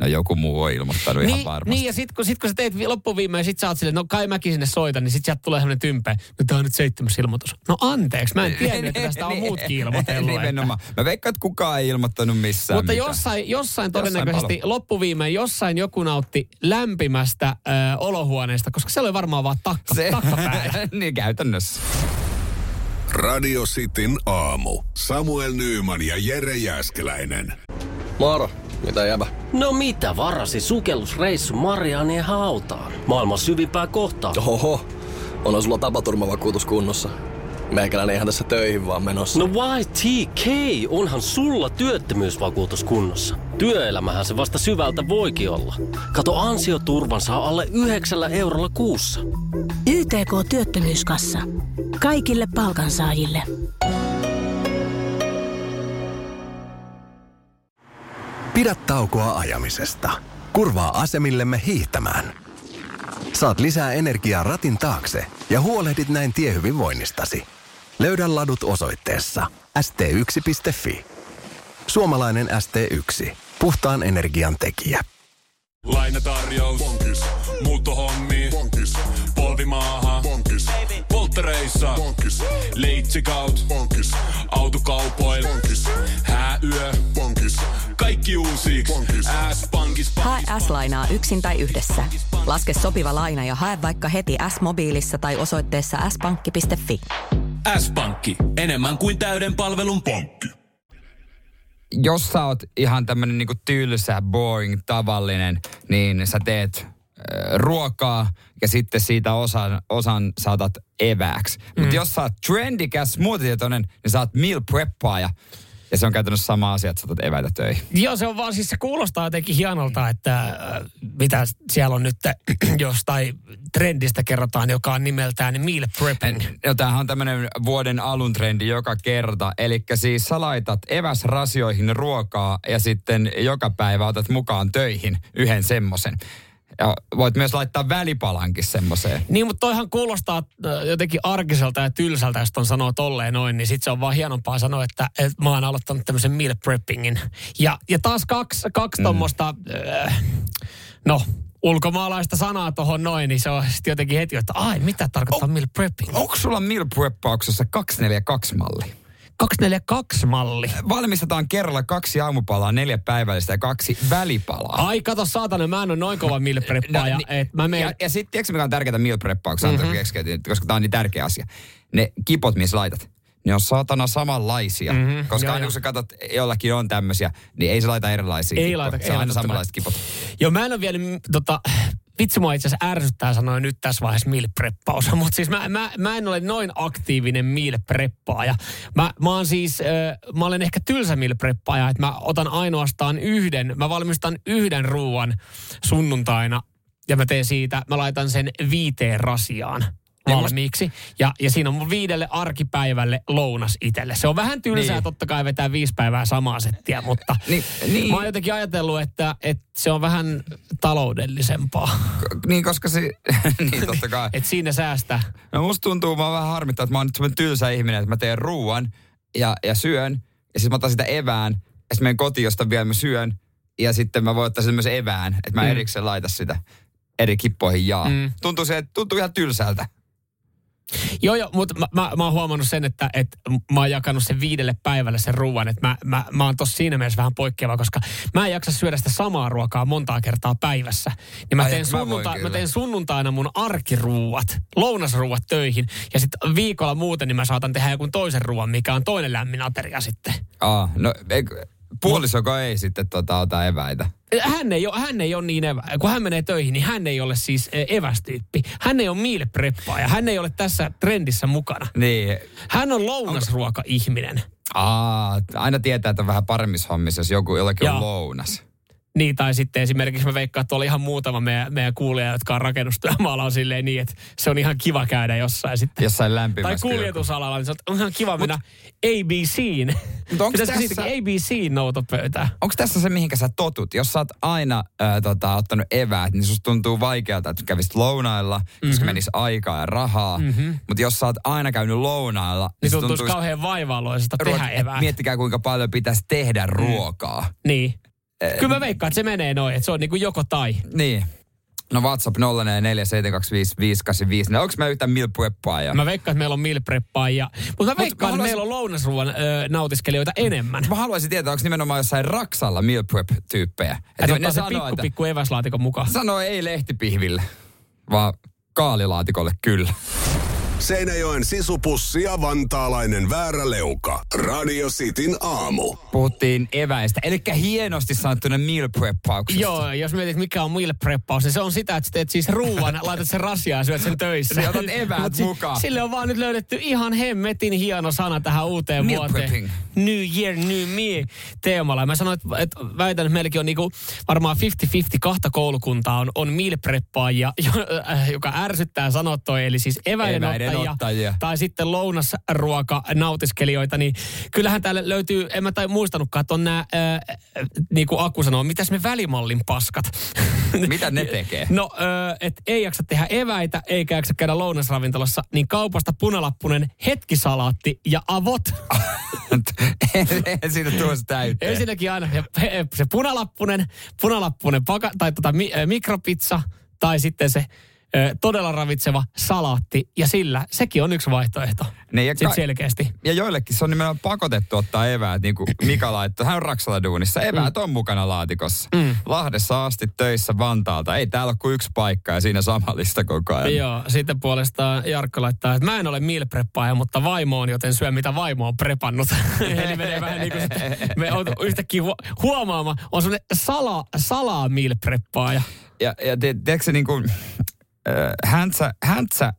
No joku muu on ilmoittanut niin, ihan varmasti. Niin, ja sit kun, sit, kun sä teet loppuviimein, sit sä oot silleen, no kai mäkin sinne soitan, niin sit sieltä tulee semmoinen tympeä. No tää on nyt seitsemäs ilmoitus. No anteeksi, mä en tiedä, että tästä on muutkin ilmoitellut. Nimenomaan. Mä veikkaan, että kukaan ei ilmoittanut missään. Mutta jossain, jossain todennäköisesti jossain loppuviimein jossain joku nautti lämpimästä ö, olohuoneesta, koska se oli varmaan vaan takka, se, takkapäällä. Niin käytännössä. Radio Cityn aamu. Samuel Nyman ja Jere Jääskeläinen. Moro. Mitä jäbä? No mitä varasi sukellusreissu Marianien hautaan? Maailman syvimpää kohtaa. Oho, onhan sulla tapaturmavakuutus kunnossa. Meikäläinen eihän tässä töihin vaan menossa. No Y T K, onhan sulla työttömyysvakuutus kunnossa. Työelämähän se vasta syvältä voikin olla. Kato ansioturvan saa alle yhdeksällä eurolla kuussa. Y T K työttömyyskassa. Kaikille palkansaajille. Pidä taukoa ajamisesta. Kurvaa asemillemme hiihtämään. Saat lisää energiaa ratin taakse ja huolehdit näin tiehyvinvoinnistasi. Löydä ladut osoitteessa S T yksi piste F I. Suomalainen S T yksi. Puhtaan energian tekijä. Lainatarjous. Bonkis. Muuttohommi. Bonkis. Polvimaaha. Bonkis. Polttereissa. Bonkis. Leitsikaut. Bonkis. Autokaupoil. Bonkis. Hääyö. Bonkis. Kaikki uusiksi. S-Pankki. Hae S-lainaa yksin tai yhdessä. Laske sopiva laina ja hae vaikka heti S-mobiilissa tai osoitteessa s pankki piste f i. S-Pankki. Enemmän kuin täyden palvelun pankki. Jos sä oot ihan tämmönen niinku tylsä, boring, tavallinen, niin sä teet ruokaa ja sitten siitä osan, osan saatat evääksi. Mm. Mutta jos sä oot trendikäs, muotitietoinen, niin sä oot meal preppaaja. Ja se on käytännössä sama asia, että saatat eväitä töihin. Joo, se on vaan siis, se kuulostaa jotenkin hienolta, että äh, mitä siellä on nyt jostain trendistä kerrotaan, joka on nimeltään niin meal prepping. No, tämähän on tämmöinen vuoden alun trendi joka kerta. Eli siis sä laitat eväsrasioihin ruokaa ja sitten joka päivä otat mukaan töihin yhden semmoisen. Ja voit myös laittaa välipalankin semmoiseen. Niin, mutta toihan kuulostaa jotenkin arkiselta ja tylsältä, jos ton sanoo tolleen noin, niin sit se on vaan hienompaa sanoa, että, että mä oon aloittanut tämmöisen meal preppingin. Ja, ja taas kaksi, kaksi mm. tommoista, äh, no, ulkomaalaista sanaa tohon noin, niin se on sit jotenkin heti, että ai, mitä tarkoittaa o- meal prepping? Onko sulla meal preppauksessa kaksi neljä kaksi-malli? kaksi neljä kaksi-malli. Valmistetaan kerralla kaksi aamupalaa, neljä päivällistä ja kaksi välipalaa. Ai kato saatana, mä en ole noin kova meal preppaaja. No, ni, mä meen... Ja, ja sitten tiedätkö mikä on tärkeää meal preppauksia, mm-hmm. koska tämä on niin tärkeä asia. Ne kipot, missä laitat, ne on saatana samanlaisia. Mm-hmm. Koska joo, aina kun sä katsot, jollakin on tämmöisiä, niin ei se laita erilaisia ei kipot. Laita, se on aina samanlaiset kipot. Joo, mä en ole vielä... Tota... Vitsi, mua itse asiassa ärsyttää sanoa nyt tässä vaiheessa meal preppaus, mutta siis mä, mä, mä en ole noin aktiivinen meal preppaaja. Mä, mä, oon siis, äh, mä olen ehkä tylsä meal preppaaja, että mä otan ainoastaan yhden, mä valmistan yhden ruuan sunnuntaina ja mä teen siitä, mä laitan sen viiteen rasiaan valmiiksi. Ja, ja siinä on mun viidelle arkipäivälle lounas itselle. Se on vähän tylsää, niin. Totta kai vetää viisi päivää samaa settiä, mutta niin, niin. Mä oon jotenkin ajatellut, että, että se on vähän taloudellisempaa. K- niin, koska se, niin totta kai. Et siinä säästää. No musta tuntuu, mä oon vähän harmittaa, että mä oon nyt semmoinen tylsä ihminen, että mä teen ruuan ja, ja syön, ja sitten mä otan sitä evään, ja sitten menen kotiin, josta vielä mä syön, ja sitten mä voin ottaa sen myös evään, että mä mm. erikseen laita sitä eri kippoihin jaa. Mm. Tuntuu se, tuntuu ihan tylsältä. Joo, joo, mutta mä, mä, mä oon huomannut sen, että et mä oon jakanut sen viidelle päivälle sen ruuan. Että mä, mä, mä oon tossa siinä mielessä vähän poikkeava, koska mä en jaksa syödä sitä samaa ruokaa montaa kertaa päivässä. Niin mä, Ai, teen, sunnunta- mä, mä teen sunnuntaina mun arkiruuat, lounasruuat töihin. Ja sitten viikolla muuten niin mä saatan tehdä joku toisen ruuan, mikä on toinen lämmin ateria sitten. Aa, no puolisoko ei sitten tota, ota eväitä. Hän ei ole, hän ei ole niin evä. Kun hän menee töihin, niin hän ei ole siis evästyyppi. Hän ei ole meal preppaaja. Hän ei ole tässä trendissä mukana. Niin. Hän on lounasruoka-ihminen. Aa, aina tietää, että on vähän paremmissa hommissa, jos joku jollakin on lounas. Niin, tai sitten esimerkiksi mä veikkaan, että oli ihan muutama meidän, meidän kuulija, jotka on rakennustyömaalla on silleen niin, että se on ihan kiva käydä jossain sitten. Jossain lämpimässä. Tai kuljetusalalla, niin se on ihan kiva mennä A B C:n. Pitäisikö sitten A B C:n noutopöytään? Onko tässä se, mihinkä sä totut? Jos sä oot aina äh, tota, ottanut eväät, niin susta tuntuu vaikealta, että kävisit lounailla, mm-hmm. koska menisi aikaa ja rahaa. Mm-hmm. Mutta jos sä oot aina käynyt lounailla, niin, niin se tuntuisi tuntuis kauhean vaivalloisesta tehdä eväät. Miettikää, kuinka paljon pitäisi tehdä mm. ruokaa. Niin. Kyllä mä veikkaan, että se menee noin, että se on niin kuin joko tai. Niin. No WhatsApp nolla neljä neljä seitsemän kaksi viisi viisi kahdeksan viisi. Onko mä yhtään meal preppaajia? Mä veikkaan, että meillä on meal preppaajia. Mutta mä veikkaan, Mut mä haluaisin... että meillä on lounasruuan öö, nautiskelijoita enemmän. Mä haluaisin tietää, onko nimenomaan jossain Raksalla meal prep-tyyppejä. Että ottaa se pikku, että... pikku eväslaatikon mukaan. Sano ei lehtipihville, vaan kaalilaatikolle kyllä. Seinäjoen sisupussi ja vantaalainen vääräleuka. Radio Cityn aamu. Puhuttiin eväistä, eli hienosti sanottuna meal preppauksesta. Joo, jos mietit mikä on meal preppaus, niin se on sitä, että teet siis ruuan, laitat sen rasiaan ja syöt sen töissä. Ja otat eväät mukaan. Sille on vaan nyt löydetty ihan hemmetin hieno sana tähän uuteen meal vuoteen. Prepping. New year, new me teemalla. Mä sanoin, että, että väitän, että meilläkin on niinku varmaan viisikymmentä viisikymmentä kahta koulukuntaa on, on meal preppaajia, joka ärsyttää sanoa toi, eli siis eväiden Eväiden. Ja, tai sitten lounasruoka-nautiskelijoita, niin kyllähän täällä löytyy, en mä tai muistanutkaan, että on nämä, ää, niin kuin Aku sanoo, mitäs me välimallin paskat? Mitä ne tekee? No, että ei jaksa tehdä eväitä, eikä jaksa käydä lounasravintolassa, niin kaupasta punalappunen hetkisalaatti ja avot. Siinä tuossa täyteen. Ensinnäkin aina se punalappunen, punalappunen paka, tai tota, mi, ä, mikropizza, tai sitten se todella ravitseva salaatti, ja sillä sekin on yksi vaihtoehto. Ne, ja, ka- selkeästi. Ja joillekin se on nimenomaan pakotettu ottaa eväät, niin kuin Mika laittoi. Hän on Raksala duunissa. Eväät mm. on mukana laatikossa. Mm. Lahdessa asti töissä Vantaalta. Ei täällä ole kuin yksi paikka ja siinä samanlista koko ajan. Joo, sitten puolestaan Jarkko laittaa, että mä en ole meal preppaaja, mutta vaimo on, joten syö mitä vaimo on prepannut. Eli menee vähän niin kuin sitten, me on yhtäkkiä huomaamaan, on sellainen sala, salaa meal preppaaja. ja, ja tiedätkö niin kuin, häntsä, häntsä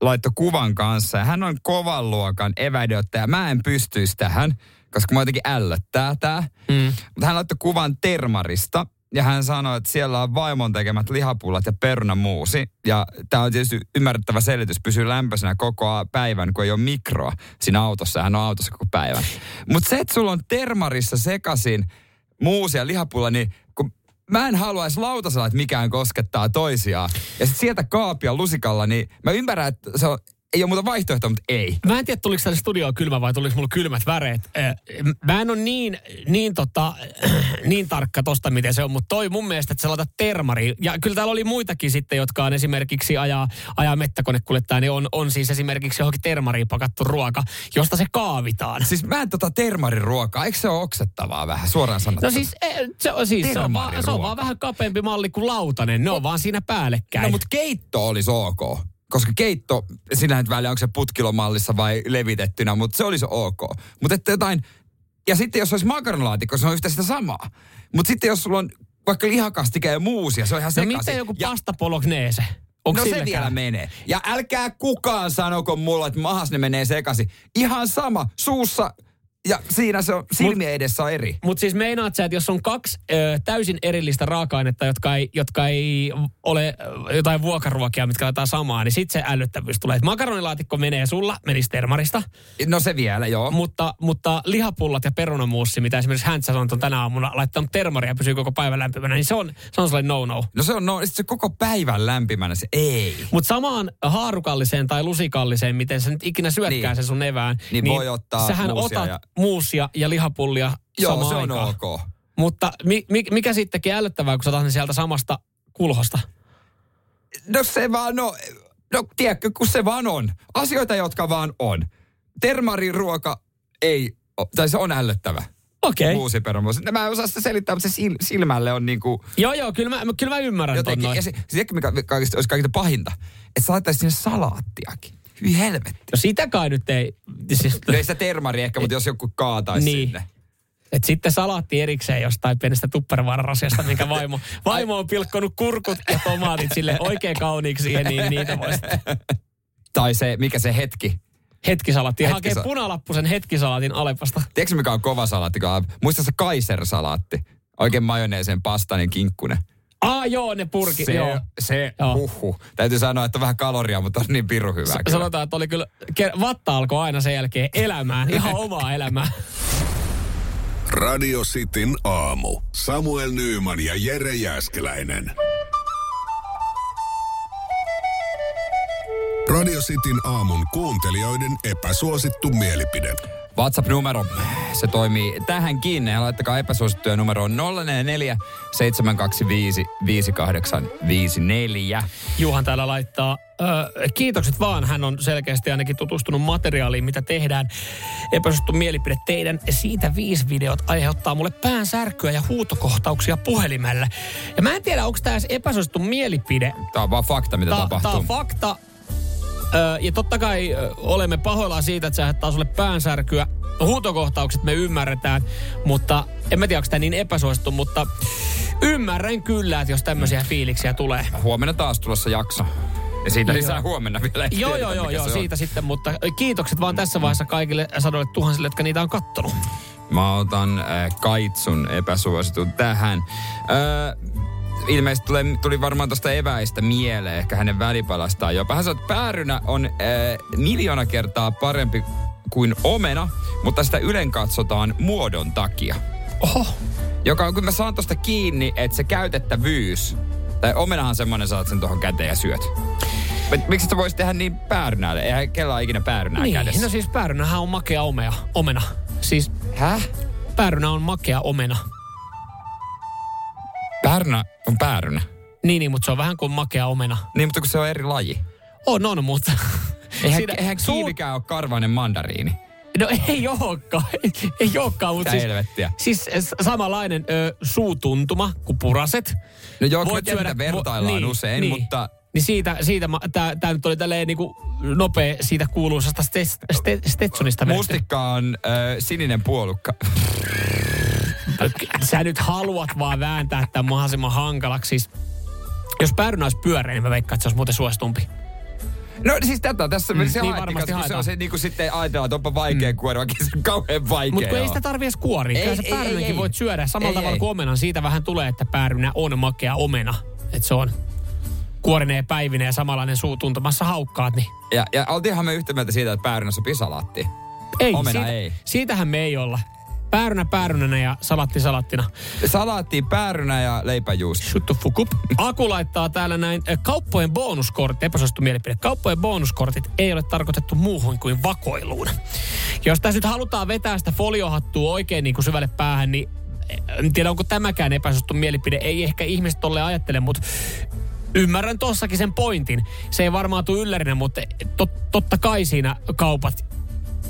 laittoi kuvan kanssa ja hän on kovan luokan eväideottaja. Mä en pystyisi tähän, koska mä jotenkin ällöttää tää. Mm. Mutta hän laittoi kuvan termarista. Ja hän sanoi, että siellä on vaimon tekemät lihapullat ja perunamuusi. Ja tämä on tietysti ymmärrettävä selitys, pysyy lämpöisenä koko päivän, kun ei ole mikroa siinä autossa. Hän on autossa koko päivän. Mutta se, että sulla on termarissa sekaisin muusi ja lihapulla, niin kun mä en haluaisi lautasella, että mikään koskettaa toisiaan. Ja sitten sieltä kaapia lusikalla, niin mä ymmärrän, että se on... Ei ole muuta vaihtoehtoa, mutta ei. Mä en tiedä, tuliko täällä studioon kylmä vai tuliko mulla kylmät väreet. Mä en ole niin, niin, tota, niin tarkka tosta, miten se on, mutta toi mun mielestä, että sä laitat termari. Ja kyllä täällä oli muitakin sitten, jotka on esimerkiksi ajaa, ajaa mettäkonekuljettaja, niin on, on siis esimerkiksi johonkin termariin pakattu ruoka, josta se kaavitaan. Siis mä en tota termarin ruokaa, eikö se ole oksettavaa vähän suoraan sanottuna? No siis, se on, siis se on, vaan, se on vaan vähän kapeampi malli kuin lautanen, ne on no, vaan siinä päällekkäin. No mutta keitto olisi ok. Koska keitto, sillä nyt väliä, onko se putkilomallissa vai levitettynä, mutta se olisi ok. Mutta että jotain, ja sitten jos olisi makaronilaatikko, se on yhtä sitä samaa. Mutta sitten jos sulla on vaikka lihakastike ja muusia, se on ihan sekaisin. No miten joku pasta bolognese? No se vielä menee. Ja älkää kukaan sanoko mulla, että mahas ne menee sekaisin. Ihan sama, suussa... Ja siinä se on, silmien edessä on eri. Mutta siis meinaat sä, että jos on kaksi ö, täysin erillistä raaka-ainetta, jotka ei, jotka ei ole jotain vuokaruokia, mitkä laitetaan samaa, niin sit se älyttävyys tulee. Et makaronilaatikko menee sulla, menisi termarista. No se vielä, joo. Mutta, mutta lihapullat ja perunamuussi, mitä esimerkiksi häntsä on tänä aamuna, laittaa termaria ja pysyy koko päivän lämpimänä, niin se on, se on sellainen no-no. No se on no, sit se koko päivän lämpimänä, se ei. Mutta samaan haarukalliseen tai lusikalliseen, miten sä nyt ikinä syötkään niin sen sun evään, niin, niin voi ottaa sähän otat ja... muusia ja lihapullia joo, samaan aikaan. Joo, se on aikaan. Ok. Mutta mi, mi, mikä sitten tekee älyttävää, kun sä otat ne sieltä samasta kulhosta? No se vaan on. No tiedätkö, kun se vaan on. Asioita, jotka vaan on. Termariruoka ei, tai se on älyttävä. Okei. Okay. Muusi perunamuusi. Mä en osaa sitä selittää, mutta se sil, silmälle on niinku... Joo, joo, kyllä mä, kyllä mä ymmärrän jotenkin, ton noin. Ja se, se mikä kaikista, olisi kaikista pahinta, että sä laittaisi sinne salaattiakin. Hyvin helvetti. No sitä kai nyt ei... Siis... No ei sitä termari ehkä, mutta jos joku kaataisi niin sinne. Et sitten salaatti erikseen jostain pienestä tupperware-rasiasta, minkä vaimo, vaimo on pilkkonut kurkut ja tomaatit sille oikein kauniiksi siihen, niin niitä voi sitten. Tai se, mikä se hetki? Hetkisalaatti. Hetkisala... Hakee punalappusen hetkisalaatin Alepasta. Tiedätkö mikä on kova salaatti? Muista se Kaiser-salaatti. Oikein majoneeseen pastainen kinkkunen. Ah, joo, ne purki, se, joo. Se, joo. Huhhuh. Täytyy sanoa, että on vähän kaloria, mutta on niin pirun hyvää. S- sanotaan, että oli kyllä, vatta alkoi aina sen jälkeen elämään, ihan omaa elämää. Radio Cityn aamu. Samuel Nyman ja Jere Jääskeläinen. Radio Cityn aamun kuuntelijoiden epäsuosittu mielipide. WhatsApp-numero, se toimii tähänkin. Ja laittakaa epäsuosittuja numeroon nolla neljä neljä seitsemän kaksi viisi viisi kahdeksan viisi neljä. Juhan täällä laittaa, ö, kiitokset vaan. Hän on selkeästi ainakin tutustunut materiaaliin, mitä tehdään. Epäsuosittu mielipide teidän siitä viisi videot aiheuttaa mulle päänsärkyä ja huutokohtauksia puhelimella. Ja mä en tiedä, onko tämä epäsuosittu mielipide. Tämä on vaan fakta, mitä tää, tapahtuu. Tämä on fakta. Öö, ja totta kai öö, olemme pahoillaan siitä, että se aiheuttaa sulle päänsärkyä. Huutokohtaukset me ymmärretään, mutta en mä tiedä, onko tämä niin epäsuosittu, mutta ymmärrän kyllä, että jos tämmöisiä fiiliksiä tulee. Huomenna taas tulossa jakso. Ja siitä lisää huomenna vielä. Joo, joo, joo, joo siitä sitten, mutta kiitokset vaan tässä vaiheessa kaikille sadoille tuhansille, jotka niitä on kattonut. Mä otan äh, Kaitsun epäsuositun tähän. Öö... Ilmeisesti tuli, tuli varmaan tuosta eväistä mieleen, ehkä hänen välipalastaan jopa. Hän sanoi, että päärynä on äh, miljoona kertaa parempi kuin omena, mutta sitä ylen katsotaan muodon takia. Oho! Joka on, kun mä saan tuosta kiinni, että se käytettävyys, tai omenahan semmoinen, saat sen tuohon käteen ja syöt. Miksi sitä voisi tehdä niin päärynälle? Eihän kellään ole ikinä päärynää niin kädessä. No siis päärynähän on makea omea, omena. Siis, häh? Päärynä on makea omena. Päärynä on päärynä. Niin, niin, mutta se on vähän kuin makea omena. Niin, mutta kun se on eri laji. On, on, mutta... Eihän, siinä, eihän kiivikään su- ole karvainen mandariini. No ei olekaan, ei, ei olekaan, mutta siis... Helvettiä. Siis samanlainen ö, suutuntuma kuin puraset. No joo, kun syödä vertaillaan vo, niin, usein, niin, mutta... Niin siitä, siitä tämä nyt oli tälleen niinku nopea siitä kuuluisasta Stetsonista. Mustikka on ö, sininen puolukka. Sä nyt haluat vaan vääntää tämän mahdollisimman hankalaksi. Siis Jos päärynä olisi pyöreä, niin mä veikkaan, että se olisi muuten suositumpi. No siis tätä, tässä mm, se niin haetti, kun se on se niin kuin sitten aina, että onpa vaikea mm. kuoria, vaikka se on kauhean vaikea. Mutta kun ei sitä tarvitse kuoria, ei, kyllä se päärynäkin voit syödä samalla ei, tavalla ei. kuin omenan. Siitä vähän tulee, että päärynä on makea omena, että se on kuorineen päivineen ja samanlainen suu tuntamassa haukkaat. Niin. Ja, ja oltiinhan me yhtä mieltä siitä, että päärynä sopii salaatti. Ei, omena siitä, ei. Siitähän me ei olla. Päärynä päärynänä ja salatti salattina. Salaatti päärynä ja leipäjuusto. Shut the fuck up. Aku laittaa täällä näin. Kauppojen bonuskortit, epäsuosittu mielipide. Kauppojen bonuskortit ei ole tarkoitettu muuhun kuin vakoiluun. Jos tässä nyt halutaan vetää sitä foliohattua oikein niin kuin syvälle päähän, niin en tiedä onko tämäkään epäsuosittu mielipide. Ei ehkä ihmiset tolleen ajattele, mutta ymmärrän tossakin sen pointin. Se ei varmaan tule yllärinä, mutta tot, totta kai siinä kaupat...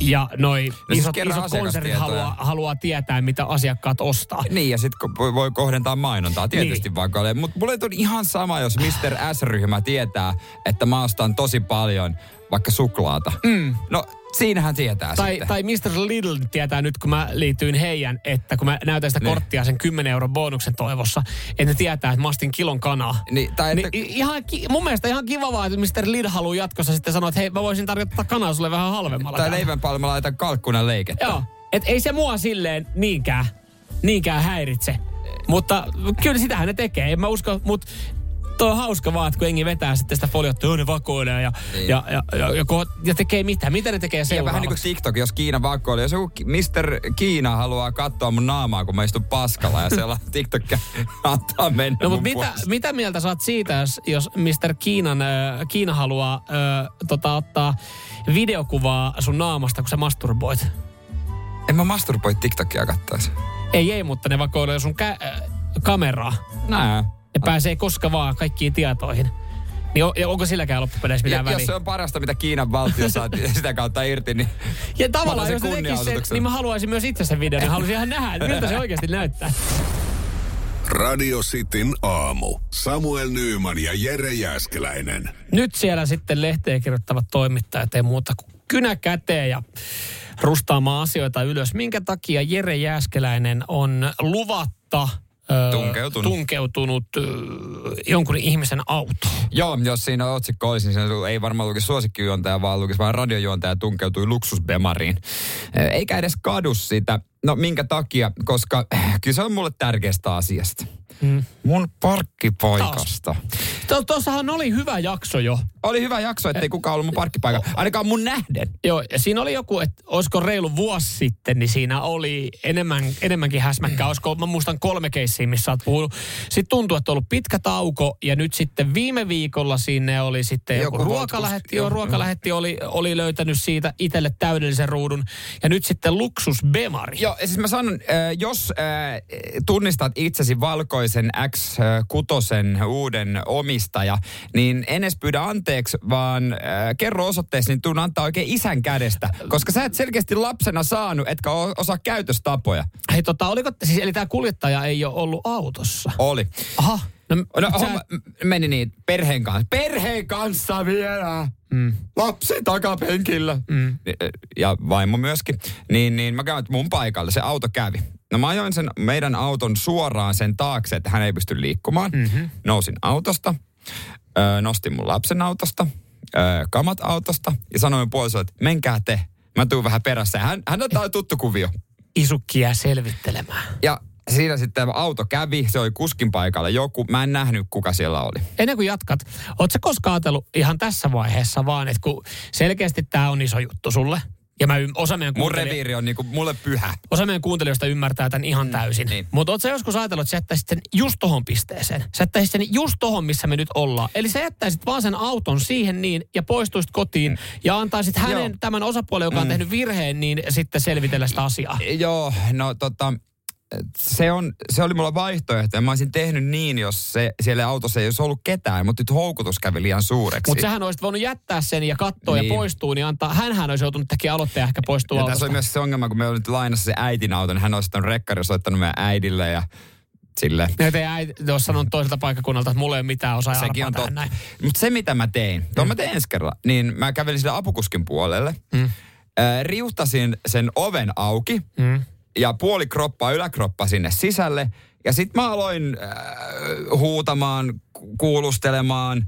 Ja noi no isot, siis isot konsernit haluaa, haluaa tietää, mitä asiakkaat ostaa. Niin, ja sit voi kohdentaa mainontaa tietysti niin. Vaikka ole. Mutta mulle on ihan sama, jos mister S-ryhmä tietää, että mä ostan tosi paljon vaikka suklaata. Mm. No, siinähän tietää tai, sitten. Tai mister Lidl tietää nyt, kun mä liityin heidän, että kun mä näytän sitä niin. korttia sen kymmenen euron bonuksen toivossa, että ne tietää, että mä astin kilon kanaa. Niin, tai niin, että... ihan, mun mielestä ihan kiva vaan, että mister Lidl haluaa jatkossa sitten sanoa, että hei, mä voisin tarjota kanaa sulle vähän halvemmalla. Tai leivänpalma laitan kalkkunan leikettä. Joo, et ei se mua silleen niinkään, niinkään häiritse. Mutta kyllä sitähän ne tekee, en mä usko, mutta... Tuo on hauska vaan, että kun engi vetää sitten sitä foliota, joo ne vakoilee ja, ja, ja, ja, ja, ja tekee mitään. Mitä ne tekee seuraavaksi? Ja vähän niin kuin TikTok, jos Kiina vakoilee. Jos joku mister Kiina haluaa katsoa mun naamaa, kun mä istun paskalla ja siellä TikTok antaa mennä no, mun mitä, mitä mieltä sä oot siitä, jos, jos mister Kiinan, äh, Kiina haluaa äh, tota, ottaa videokuvaa sun naamasta, kun sä masturboit? En mä masturboi TikTokia kattais. Ei, ei, mutta ne vakoilee sun kä- äh, kameraa. Nää. Ne pääsee koska vaan kaikkiin tietoihin. Niin on, onko silläkään loppupeleissä mitään väliä? Jos se on parasta, mitä Kiinan valtio saa sitä kautta irti, niin... Ja tavallaan, jos ne tekis sen, niin mä haluaisin myös itse sen videon. Mä haluaisin ihan nähdä, miltä se oikeasti näyttää. Radio Cityn aamu. Samuel Nyman ja Jere Jääskeläinen. Nyt siellä sitten lehteen kirjoittavat toimittajat ei muuta kuin kynä käteen ja... rustaamaan asioita ylös. Minkä takia Jere Jääskeläinen on luvatta... Tunkeutunut. Tunkeutunut äh, jonkun ihmisen auto. Joo, jos siinä otsikko olisi, niin ei varmaan lukisi suosikkijuontaja, vaan lukisi vaan radiojuontaja tunkeutui luksusbemariin. Eikä edes kadu sitä. No minkä takia? Koska kyllä se on mulle tärkeästä asiasta. Hmm. Mun parkkipaikasta. To, tossahan oli hyvä jakso jo. Oli hyvä jakso, ettei kukaan ollut mun parkkipaikka. Ainakaan mun nähden. Joo, ja siinä oli joku, että olisiko reilu vuosi sitten, niin siinä oli enemmän, enemmänkin häsmäkkää. Olisiko, mä muistan kolme keissiä, missä olet puhunut. Sitten tuntuu, että on ollut pitkä tauko, ja nyt sitten viime viikolla sinne oli sitten joku, joku ruokalähetti. Joo, ruokalähetti oli, oli löytänyt siitä itselle täydellisen ruudun. Ja nyt sitten luksusbemari. Joo, siis mä sanon, jos tunnistat itsesi valkoisen X kuusi uuden omistaja, niin en edes pyydä anteeksi, vaan kerro osoitteessa, niin tuun antaa oikein isän kädestä. Koska sä et selkeästi lapsena saanut, etkä osaa käytöstapoja. Hei tota, oliko, siis eli tää kuljettaja ei ole ollut autossa? Oli. Aha. No, no sä... homma, meni niin, perheen kanssa. Perheen kanssa vielä! Mm. Lapsi takapenkillä. Mm. Ja vaimo myöskin. Niin, niin mä käyn mun paikalle, se auto kävi. No mä ajoin sen meidän auton suoraan sen taakse, että hän ei pysty liikkumaan. Mm-hmm. Nousin autosta, ö, nostin mun lapsen autosta, ö, kamat autosta ja sanoin puolisolle, että menkää te. Mä tuun vähän perässä. Hän, hän on tuttu kuvio. Isukki jää selvittelemään. Ja... siinä sitten auto kävi, se oli kuskin paikalla joku. Mä en nähnyt, kuka siellä oli. Ennen kuin jatkat, ootko sä koskaan ajatellut ihan tässä vaiheessa vaan, että kun selkeästi tää on iso juttu sulle. Ja mä osa meidän kuuntelijoista... Mun reviiri on niinku mulle pyhä. Osa meidän kuuntelijoista ymmärtää tämän ihan täysin. Mm, niin. Mutta ootko sä joskus ajatellut, että sä jättäisit sen just tohon pisteeseen? Sä jättäisit sen just tohon, missä me nyt ollaan. Eli sä jättäisit vaan sen auton siihen niin ja poistuisit kotiin. Mm. Ja antaisit hänen Joo. tämän osapuolen, joka on mm. tehnyt virheen, niin sitten selvitellä sitä asiaa. Joo, no tota... Se, on, se oli mulla vaihtoehto ja mä olisin tehnyt niin, jos se, siellä autossa ei olisi ollut ketään, mutta nyt houkutus kävi liian suureksi. Mutta sähän olisit voinut jättää sen ja katsoa niin. ja poistua, niin antaa, hänhän olisi joutunut tekemään aloitteen ehkä poistua ja autosta. Tässä oli myös se ongelma, kun me olimme nyt lainassa se äitin auton, hän olisi ottanut rekkari ja soittanut meidän äidille ja sille. Ja teidän äiti olisi sanonut toiselta paikkakunnalta, että mulla ei ole mitään osaa Sekin arpaa tähän näin. Mutta se mitä mä tein, tuon mm. mä tein ensi kerran, niin mä kävelin sille apukuskin puolelle, mm. äh, riuhtasin sen oven auki. Mm. ja puoli kroppaa, yläkroppa sinne sisälle. Ja sit mä aloin äh, huutamaan, kuulustelemaan,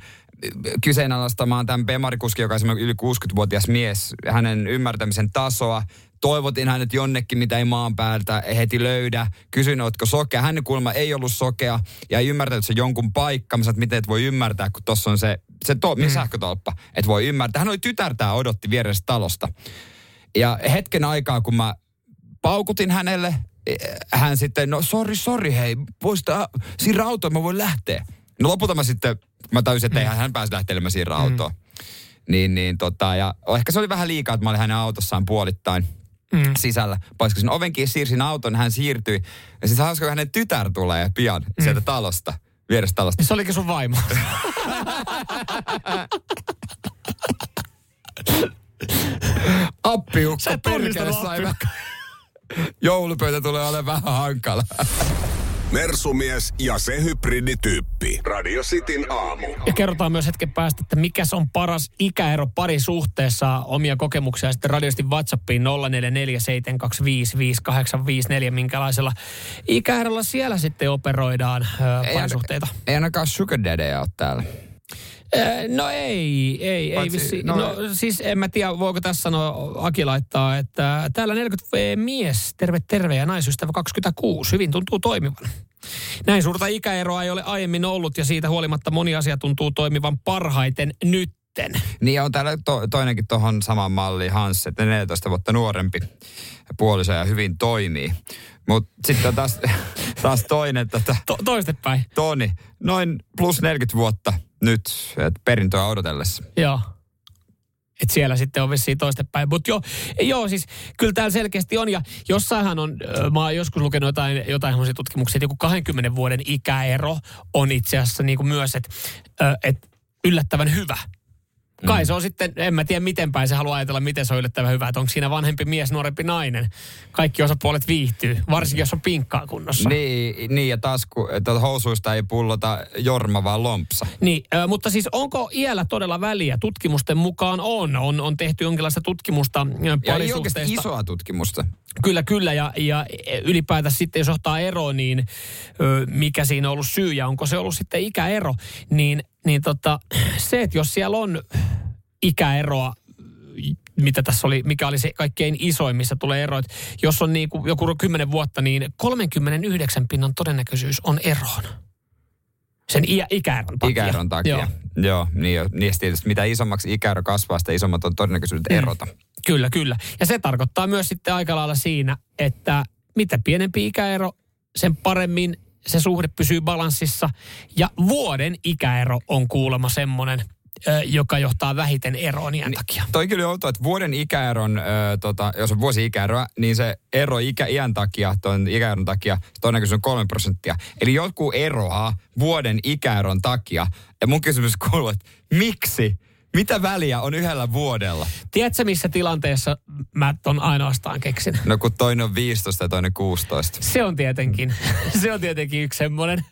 kyseenalaistamaan tämän P-marikuskin, joka on yli kuusikymmentävuotias mies, hänen ymmärtämisen tasoa. Toivotin hänet jonnekin, mitä ei maan päältä heti löydä. Kysyin, ootko sokea. Hänen kulma ei ollut sokea ja ei ymmärtänyt se jonkun paikka. Mä sanoin, miten et voi ymmärtää, kun tuossa on se, se to- mm. sähkötolppa, että voi ymmärtää. Hän oli tytärtää, odotti vieressä talosta. Ja hetken aikaa, kun mä paukutin hänelle, hän sitten, no sori, sori, hei, poista siinä autoon, mä voin lähteä. No lopulta mä sitten, mä täysin, että eihän hän pääsi lähtelemään siinä autoon. Mm. Niin, niin, tota, ja ehkä se oli vähän liikaa, että mä olin hänen autossaan puolittain. Mm. Sisällä. Paiskasin ovenkin, siirsin auton, hän siirtyi. Ja siis hauska, kun hänen tytär tulee pian mm. sieltä talosta, vierestä talosta. Se olikin sun vaimo. Appiukko, perkele saiva. Joulupöytä tulee olemaan vähän hankala. Mersumies ja se hybridityyppi. Radio Cityn aamu. Ja kerrotaan myös hetken päästä, että mikä on paras ikäero parisuhteessa. Omia kokemuksia sitten Radio Cityn WhatsAppiin nolla neljä neljä seitsemän kaksi viisi viisi kahdeksan viisi neljä. Minkälaisella ikäerolla siellä sitten operoidaan äh, parisuhteita? Ei, ei ainakaan sugar daddyä ole täällä. No ei, ei, ei vissi. No, no siis en mä tiedä, voiko tässä sanoa, Aki laittaa, että täällä neljäkymmentä mies, terve terve ja naisystävä kaksikymmentäkuusi, hyvin tuntuu toimivan. Näin suurta ikäeroa ei ole aiemmin ollut ja siitä huolimatta moni asia tuntuu toimivan parhaiten nytten. Niin on täällä to, toinenkin tohon saman malliin Hans, että neljätoista vuotta nuorempi puoliso ja hyvin toimii. Mut sitten on taas, taas toinen, että to, toistepäin. Toni, noin plus neljäkymmentä vuotta. Nyt, että perintöä odotellessa. Joo. Että siellä sitten on vissiin toistepäin. Mutta joo, joo, siis kyllä täällä selkeästi on. Ja jossainhan on, mä oon joskus lukenut jotain, jotain semmoisia tutkimuksia, että joku kaksikymmentä vuoden ikäero on itse asiassa niin kuin myös, että et yllättävän hyvä. Kai mm. se on sitten, en mä tiedä miten päin se haluaa ajatella, miten se on yllättävän hyvä. Että onko siinä vanhempi mies, nuorempi nainen. Kaikki osapuolet viihtyy, varsinkin jos on pinkkaa kunnossa. Niin, niin ja taas kun housuista ei pullota jorma vaan lompsa. Niin, äh, mutta siis onko iällä todella väliä? Tutkimusten mukaan on. On, on tehty jonkinlaista tutkimusta. Ja ei oikeasti isoa tutkimusta. Kyllä, kyllä. Ja, ja ylipäätään sitten, jos johtaa ero, niin ö, mikä siinä on ollut syy ja onko se ollut sitten ikäero, niin Niin tota, se, että jos siellä on ikäeroa, mitä tässä oli, mikä oli se kaikkein isoin, missä tulee eroit. Jos on niin kuin joku kymmenen vuotta, niin kolmekymmentäyhdeksän pinnan todennäköisyys on eroon. Sen iä, ikäeron takia. Ikäeron takia, joo. joo niin, niin tietysti mitä isommaksi ikäero kasvaa, sitä isommat on todennäköisyydet mm. erota. Kyllä, kyllä. Ja se tarkoittaa myös sitten aika lailla siinä, että mitä pienempi ikäero, sen paremmin se suhde pysyy balanssissa ja vuoden ikäero on kuulemma semmoinen, joka johtaa vähiten eroon iän takia. Toi kyllä outoa, että vuoden ikäeron, äh, tota, jos on vuosi ikäeroa, niin se ero ikä, iän takia, tuon ikäeron takia, todennäköisesti on kolme prosenttia. Eli jotkut eroaa vuoden ikäeron takia. Ja mun kysymys kuuluu, että miksi? Mitä väliä on yhdellä vuodella? Tiedätkö, missä tilanteessa mä ton ainoastaan keksin? No kun toinen on viisitoista ja toinen kuusitoista. Se on tietenkin. Se on tietenkin yksi semmoinen.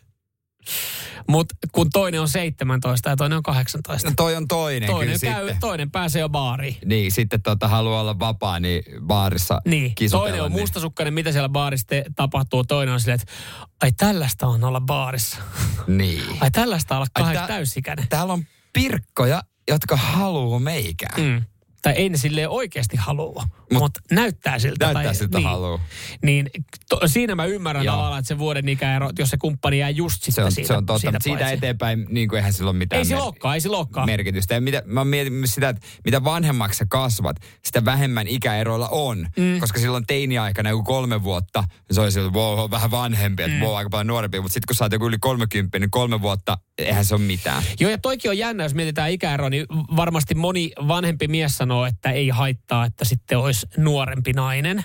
Mutta kun toinen on seitsemäntoista ja toinen on kahdeksantoista. No toi on toinen, toinen kyllä käy, sitten. Toinen pääsee jo baariin. Niin, sitten tota, haluaa olla vapaa, niin baarissa niin, kisutella. Toinen on niin mustasukkainen, mitä siellä baarissa te- tapahtuu. Toinen on silleen, että ai tällaista on olla baarissa. Niin. Ai tällaista olla kahden tää, täysikäinen. Täällä on pirkkoja, jotka haluu meikää. Mm. Tai ei ne silleen oikeasti halua, Mut, mutta näyttää siltä. Näyttää tai, siltä niin, haluu. Niin to, siinä mä ymmärrän tavallaan, että se vuoden ikäero, jos se kumppani jää just sitten se on, siitä. Se on totta, siitä, siitä eteenpäin niin kuin eihän sillä ole mitään ei se mer- olekaan, ei sillä olekaan. merkitystä. Ja mitä, mä mietin sitä, että mitä vanhemmaksi sä kasvat, sitä vähemmän ikäeroilla on. Mm. Koska silloin teini-aikana joku kolme vuotta, se oli silloin, wow, vähän vanhempi, että mm. wow, aika paljon nuorempi. Mutta sitten kun sä oot joku yli kolmekymmentä, niin kolme vuotta, eihän se ole mitään. Joo, ja toikin on jännä, jos mietitään ikäeroa, niin varmasti moni vanhempi mies sanoo, että ei haittaa, että sitten olisi nuorempi nainen.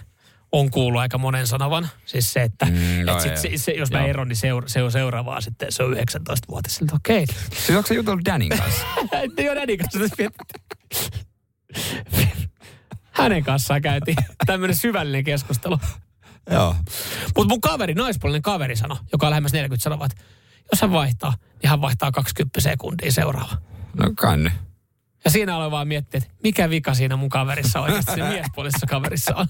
On kuullut aika monen sanavan. Siis se, että mm, no sit se, se, jos mä eron, niin seura, se on seuraavaa sitten. Se on yhdeksäntoistavuotias. Okei. Okay. Siis onko se jutellut Danin kanssa? Joo, Danin kanssa. Hänen kanssaan käytiin tämmöinen syvällinen keskustelu. Joo. Mutta mun kaveri, naispuolinen kaveri sanoi, joka on lähemmäs neljäkymmentä, sanoi, että jos hän vaihtaa, niin hän vaihtaa kaksikymmentä sekuntia seuraava. No kanne. Ja siinä aloin vaan miettiä, että mikä vika siinä mun kaverissa on, oikeasti se miespuolisessa kaverissa on.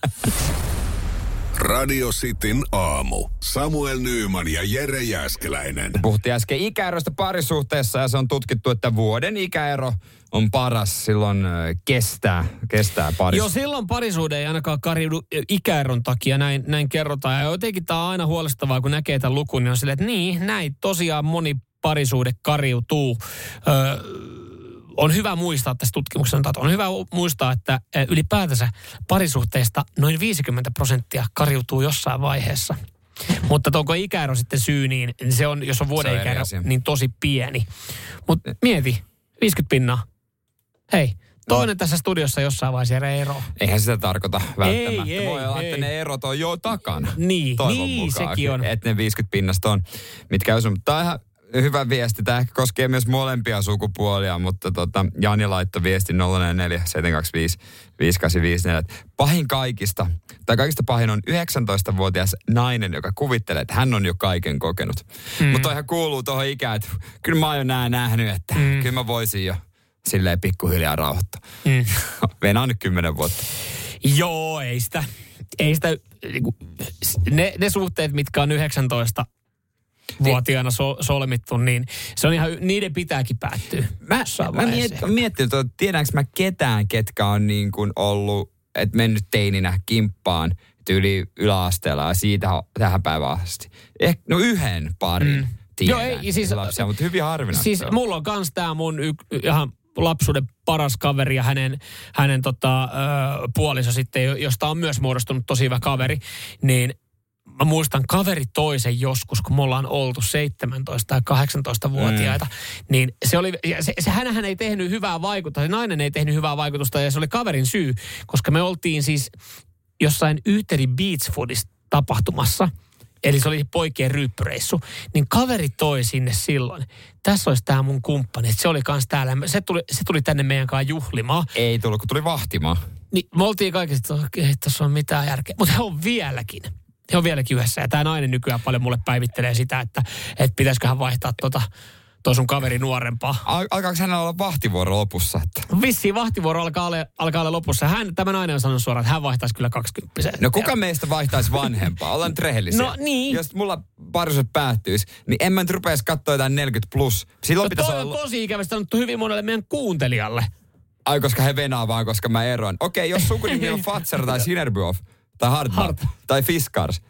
Radio Cityn aamu. Samuel Nyman ja Jere Jääskeläinen. Puhuttiin äsken ikäeroista parisuhteessa ja se on tutkittu, että vuoden ikäero on paras. Silloin kestää, kestää paris. Joo, silloin parisuhde ei ainakaan kariudu ikäeron takia, näin, näin kerrotaan. Ja jotenkin tämä on aina huolestavaa, kun näkee tämän lukun, niin on silleen, että niin, näin tosiaan moni parisuhde kariutuu. Öö, On hyvä muistaa tässä tutkimuksessa, on hyvä muistaa, että ylipäätänsä parisuhteista noin viisikymmentä prosenttia kariutuu jossain vaiheessa. Mutta onko ikäero sitten syy, niin se on, jos on vuoden ikäero, niin tosi pieni. Mutta mieti, viisikymmentä pinnaa. Hei, toinen no. tässä studiossa jossain vaiheessa ero. Eihän sitä tarkoita välttämättä. Ei, ei, voi olla, ei. Että ne erot on jo takana. Niin, niin mukaan, sekin on. Että ne viisikymmentä pinnasta on, mitkä on sun. Hyvä viesti. Tämä ehkä koskee myös molempia sukupuolia, mutta tota, Jani laittoi viesti nolla neljä neljä seitsemän kaksi viisi viisi kahdeksan viisi neljä. Pahin kaikista, tai kaikista pahin on yhdeksäntoistavuotias nainen, joka kuvittelee, että hän on jo kaiken kokenut. Mm. Mutta toihan kuuluu tuohon ikään, että kyllä mä oon jo nää nähnyt, että mm. kyllä mä voisin jo silleen pikkuhiljaa rauhoittaa. Mm. Venaa nyt kymmenen vuotta. Joo, ei sitä. Ei sitä ne, ne suhteet, mitkä on yhdeksäntoista vuotiaana so, solmittu, niin se on ihan, niiden pitääkin päättyä. Mä, mä miet, miettinyt, että tiedänkö mä ketään, ketkä on niin kuin ollut, että mennyt teininä kimppaan yli yläasteella ja siitä tähän päivään asti. Eh, no yhden parin mm. tiedän. Joo, ei, siis, lapsia, mutta hyvin harvinaista. Siis mulla on kans tää mun y, ihan lapsuuden paras kaveri ja hänen, hänen tota, ö, puoliso sitten, josta on myös muodostunut tosi hyvä kaveri, niin mä muistan kaveri toisen joskus, kun me ollaan oltu seitsemäntoista- tai kahdeksantoistavuotiaita, mm. niin se oli, se, se, hänhän ei tehnyt hyvää vaikutusta, se nainen ei tehnyt hyvää vaikutusta ja se oli kaverin syy, koska me oltiin siis jossain Yhteri Beach Foodissa tapahtumassa, eli se oli poikien ryyppyreissu, niin kaveri toi sinne silloin. Tässä olisi tämä mun kumppani, se oli kans täällä, se tuli, se tuli tänne meidän kanssa juhlimaan. Ei tullut, kun tuli vahtimaan. Niin, me oltiin kaikista, että okei, tässä on mitään järkeä, mutta he on vieläkin. He on vieläkin yhdessä. Ja tämä nainen nykyään paljon mulle päivittelee sitä, että, että pitäisiköhän vaihtaa tuota, tuo sun kaveri nuorempaa. Al- alkaako hänellä olla vahtivuoro lopussa? Että? Vissiin vahtivuoro alkaa olla, alkaa olla lopussa. Hän, tämä nainen on sanonut suoraan, että hän vaihtaisi kyllä kaksikymppiseen. No kuka ja meistä vaihtaisi vanhempaa? Ollaan nyt rehellisiä. No niin. Jos mulla parisuhteet päättyisi, niin en mä nyt rupeaisi katsoa jotain neljäkymmentä plus. Silloin no pitäisi toi on olla tosi ikävästi sanottu hyvin monelle meidän kuuntelijalle. Ai koska he venaa vaan, koska mä eroan. Okei, jos sukunimi on Fatser tai Sinerbjörn, tai Hartman, Hart. tai Fiskars,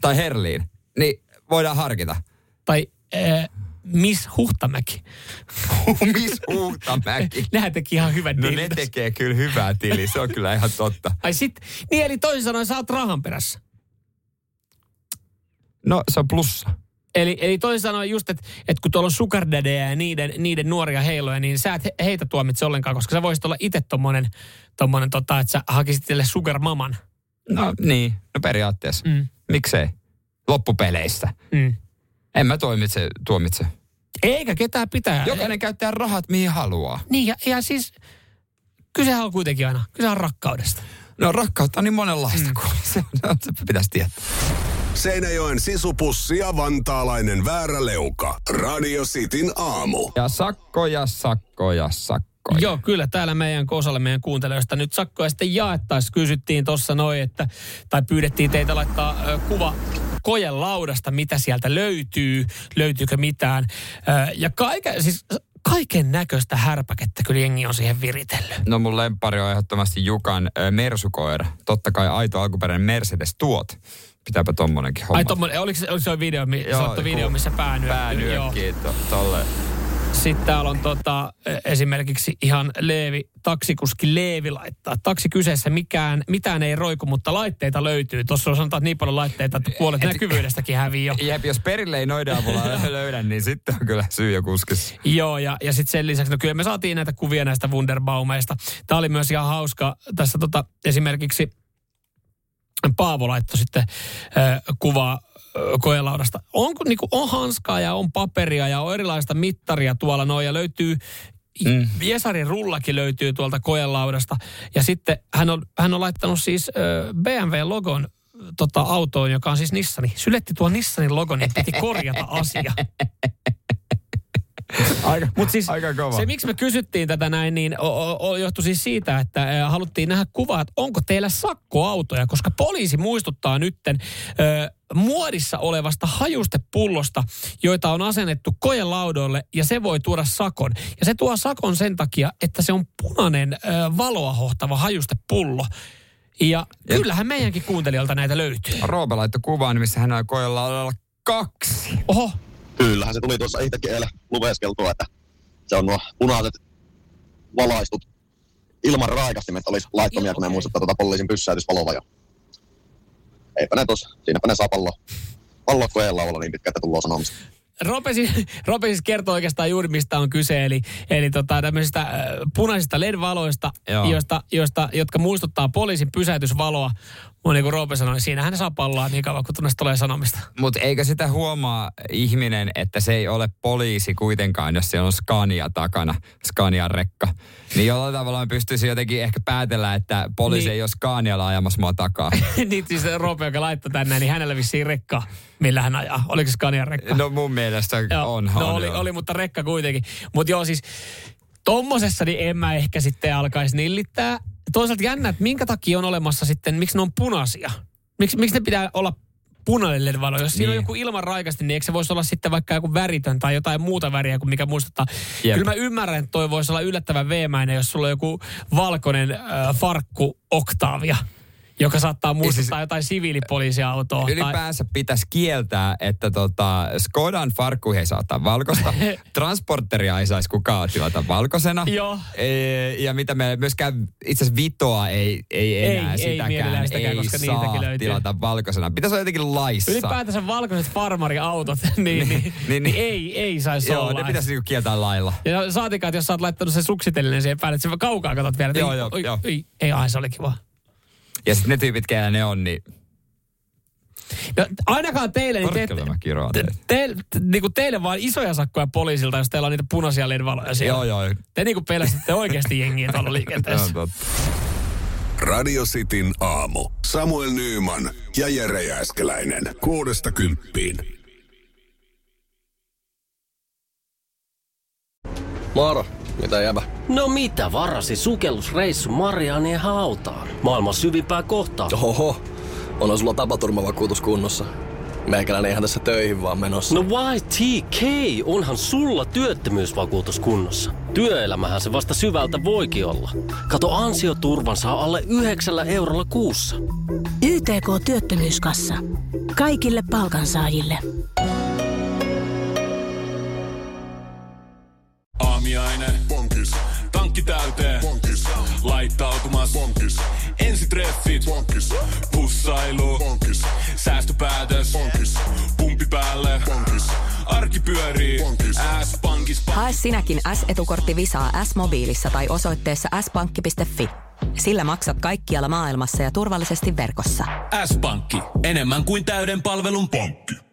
tai Herlin, niin voidaan harkita. Tai äh, Miss Huhtamäki. Miss Huhtamäki. Nehän teki ihan hyvän tilin. No ne tekee kyllä hyvää tiliä, se on kyllä ihan totta. Ai sit, niin eli toisin sanoen sä oot rahan perässä. No se on plussa. Eli, eli toisin sanoen just, että et kun tuolla on sugar daddyä ja niiden, niiden nuoria heiloja, niin sä et heitä tuomitse ollenkaan, koska sä voisit olla itse tommonen, tommonen tota, että sä hakisit teille sugar maman. No niin, no periaatteessa. Mm. Miksei? Loppupeleissä. Mm. En mä tuomitse, tuomitse. Eikä ketään pitää. Jokainen e- käyttää rahat mihin haluaa. Niin ja, ja siis, kysehän on kuitenkin aina, kysehän on rakkaudesta. No rakkautta on niin monenlaista mm. kuin se, se pitäisi tietää. Seinäjoen sisupussi ja vantaalainen vääräleuka. Radio Cityn aamu. Ja sakkoja, sakkoja, sakkoja. Joo, kyllä. Täällä meidän osalle meidän kuuntelijoista nyt sakkoja sitten jaettaisiin. Kysyttiin tuossa noin, että, tai pyydettiin teitä laittaa ö, kuva kojelaudasta, mitä sieltä löytyy, löytyykö mitään. Ö, ja kaiken, siis kaiken näköistä härpäkettä kyllä jengi on siihen viritellyt. No mun lemppari on ehdottomasti Jukan ö, mersukoira. Totta kai aito alkuperäinen Mercedes-tuot. Pitääpä tommonenkin homma. Ai tommonen, oliko, oliko se video, joo, se video missä päänyökki? Päänyökki, to, tolleen. Sitten täällä on tota, esimerkiksi ihan Leevi, taksikuski Leevi laittaa. Taksi kyseessä mikään, mitään ei roiku, mutta laitteita löytyy. Tuossa on sanotaan, että niin paljon laitteita, että puolet et, näkyvyydestäkin hävii jo. Jep, jos perille ei noiden avulla löydä, niin sitten on kyllä syy jo kuskissa. Joo, ja, ja sitten sen lisäksi, no kyllä me saatiin näitä kuvia näistä Wunderbaumeista. Tämä oli myös ihan hauska. Tässä tota, esimerkiksi Paavo laittoi sitten äh, kuvaa koelaudasta. On, niin kuin, on hanskaa ja on paperia ja on erilaista mittaria tuolla noin ja löytyy, mm. Jesarin rullakin löytyy tuolta koelaudasta ja sitten hän on, hän on laittanut siis B M W-logon tota, autoon, joka on siis Nissani. Syletti tuo Nissanin logon ja piti korjata asia. Aika, Mut siis aika kova. Se, miksi me kysyttiin tätä näin, niin o, o, johtui siis siitä, että ä, haluttiin nähdä kuvaa, että onko teillä sakkoautoja, koska poliisi muistuttaa nytten ö, muodissa olevasta hajustepullosta, joita on asennettu kojelaudoille, ja se voi tuoda sakon. Ja se tuo sakon sen takia, että se on punainen ö, valoa hohtava hajustepullo. Ja kyllähän meidänkin kuuntelijalta näitä löytyy. Roope laittoi kuvaan, missä hän on kojelaudoilla kaksi. Oho. Kyllähän se tuli tuossa itsekin eilen luveskeltua, että se on nuo punaiset valaistut ilman raikastimet olisi laittomia, kun ne muistuttaa tuota poliisin pyssäytysvaloa jo. Eipä ne tuossa, siinäpä ne saa pallo, pallo koeella olla niin pitkä, että tullaan sanomista. Rope siis kertoo oikeastaan juuri, mistä on kyse, eli, eli tota, tämmöisistä äh, punaisista L E D-valoista, joista, joista, jotka muistuttaa poliisin pysäytysvaloa. Mun niin kuin Rope sanoi, niin siinähän ne saa pallaa niin kauan, kun tunnesta tulee sanomista. Mutta eikö sitä huomaa ihminen, että se ei ole poliisi kuitenkaan, jos siellä on Scania takana, Scanian rekka. Niin jollain tavalla pystyisi jotenkin ehkä päätellä, että poliisi niin ei ole Scanialla ajamassa mua takaa. Niin siis Rope, joka laittoi tänne, niin hänellä vissiin rekka, millä hän ajaa. Oliko Scanian rekka? No mun mielestä on. No oli, oli, mutta rekka kuitenkin. Mutta joo siis, tommosessa niin en mä ehkä sitten alkaisi nillittää. Toisaalta jännä, että minkä takia on olemassa sitten, miksi ne on punaisia? Miks, miksi ne pitää olla punainen valo? Jos niin siinä on joku ilman raikasti, niin eikö se voisi olla sitten vaikka joku väritön tai jotain muuta väriä kuin mikä muistuttaa? Jep. Kyllä mä ymmärrän, että toi voisi olla yllättävän veemäinen, jos sulla on joku valkoinen äh, farkku oktaavia, joka saattaa muistuttaa siis jotain siviilipoliisiautoa. Ylipäänsä tai pitäisi kieltää, että tota, Skodan farkku ei saa ottaa valkoista. Transporteria ei saisi kukaan tilata valkoisena. Joo. E- ja mitä me myöskään, itse asiassa vitoa ei, ei enää ei, sitäkään. Ei, sitäkään, ei koska saa löytyy tilata valkoisena. Pitäisi olla jotenkin laissa. Ylipäätänsä valkoiset farmariautot, niin, niin, niin, niin, niin ei, ei saisi joo, olla. Joo, ne pitäisi niinku kieltää lailla. Ja saatikaan, jos sä oot laittanut sen suksitellinen siihen päälle, että sä kaukaa katot vielä. Joo, ei, joo, oi, joo. Ei, ei, ai, se oli kiva. Ja sitten ne tyypit, keillä ne on, niin no, ainakaan teille, niin te, te, te, niinku teille vaan isoja sakkoja poliisilta, jos teillä on niitä punaisia L E D-valoja siellä. Joo, joo. Te niinku peläsitte oikeasti jengiä tuolla liikenteessä. Radio Cityn aamu. Samuel Nyman ja Jere Jääskeläinen. Kuudesta kymppiin. Moro. Mitä jäbä? No mitä varasi sukellusreissu Marianien hautaan? Maailman syvimpää kohtaa. Oho, onhan sulla tapaturmavakuutus kunnossa. Meikäläinen eihän tässä töihin vaan menossa. No Y T K, onhan sulla työttömyysvakuutus kunnossa. Työelämähän se vasta syvältä voikin olla. Kato ansioturvan saa alle yhdeksällä eurolla kuussa. Y T K-työttömyyskassa. Kaikille palkansaajille. Bonkis. Tankki täyteen. Bonkis. Laittautumas. Bonkis. Ensitreffit. Bonkis. Pussailu. Bonkis. Säästöpäätös. Bonkis. Pumpi päälle. Bonkis. Arki pyörii. Bonkis. S-Pankis. Pankis. Hae sinäkin S-etukortti Visaa S-mobiilissa tai osoitteessa s pankki piste fi. Sillä maksat kaikkialla maailmassa ja turvallisesti verkossa. S-Pankki. Enemmän kuin täyden palvelun pankki.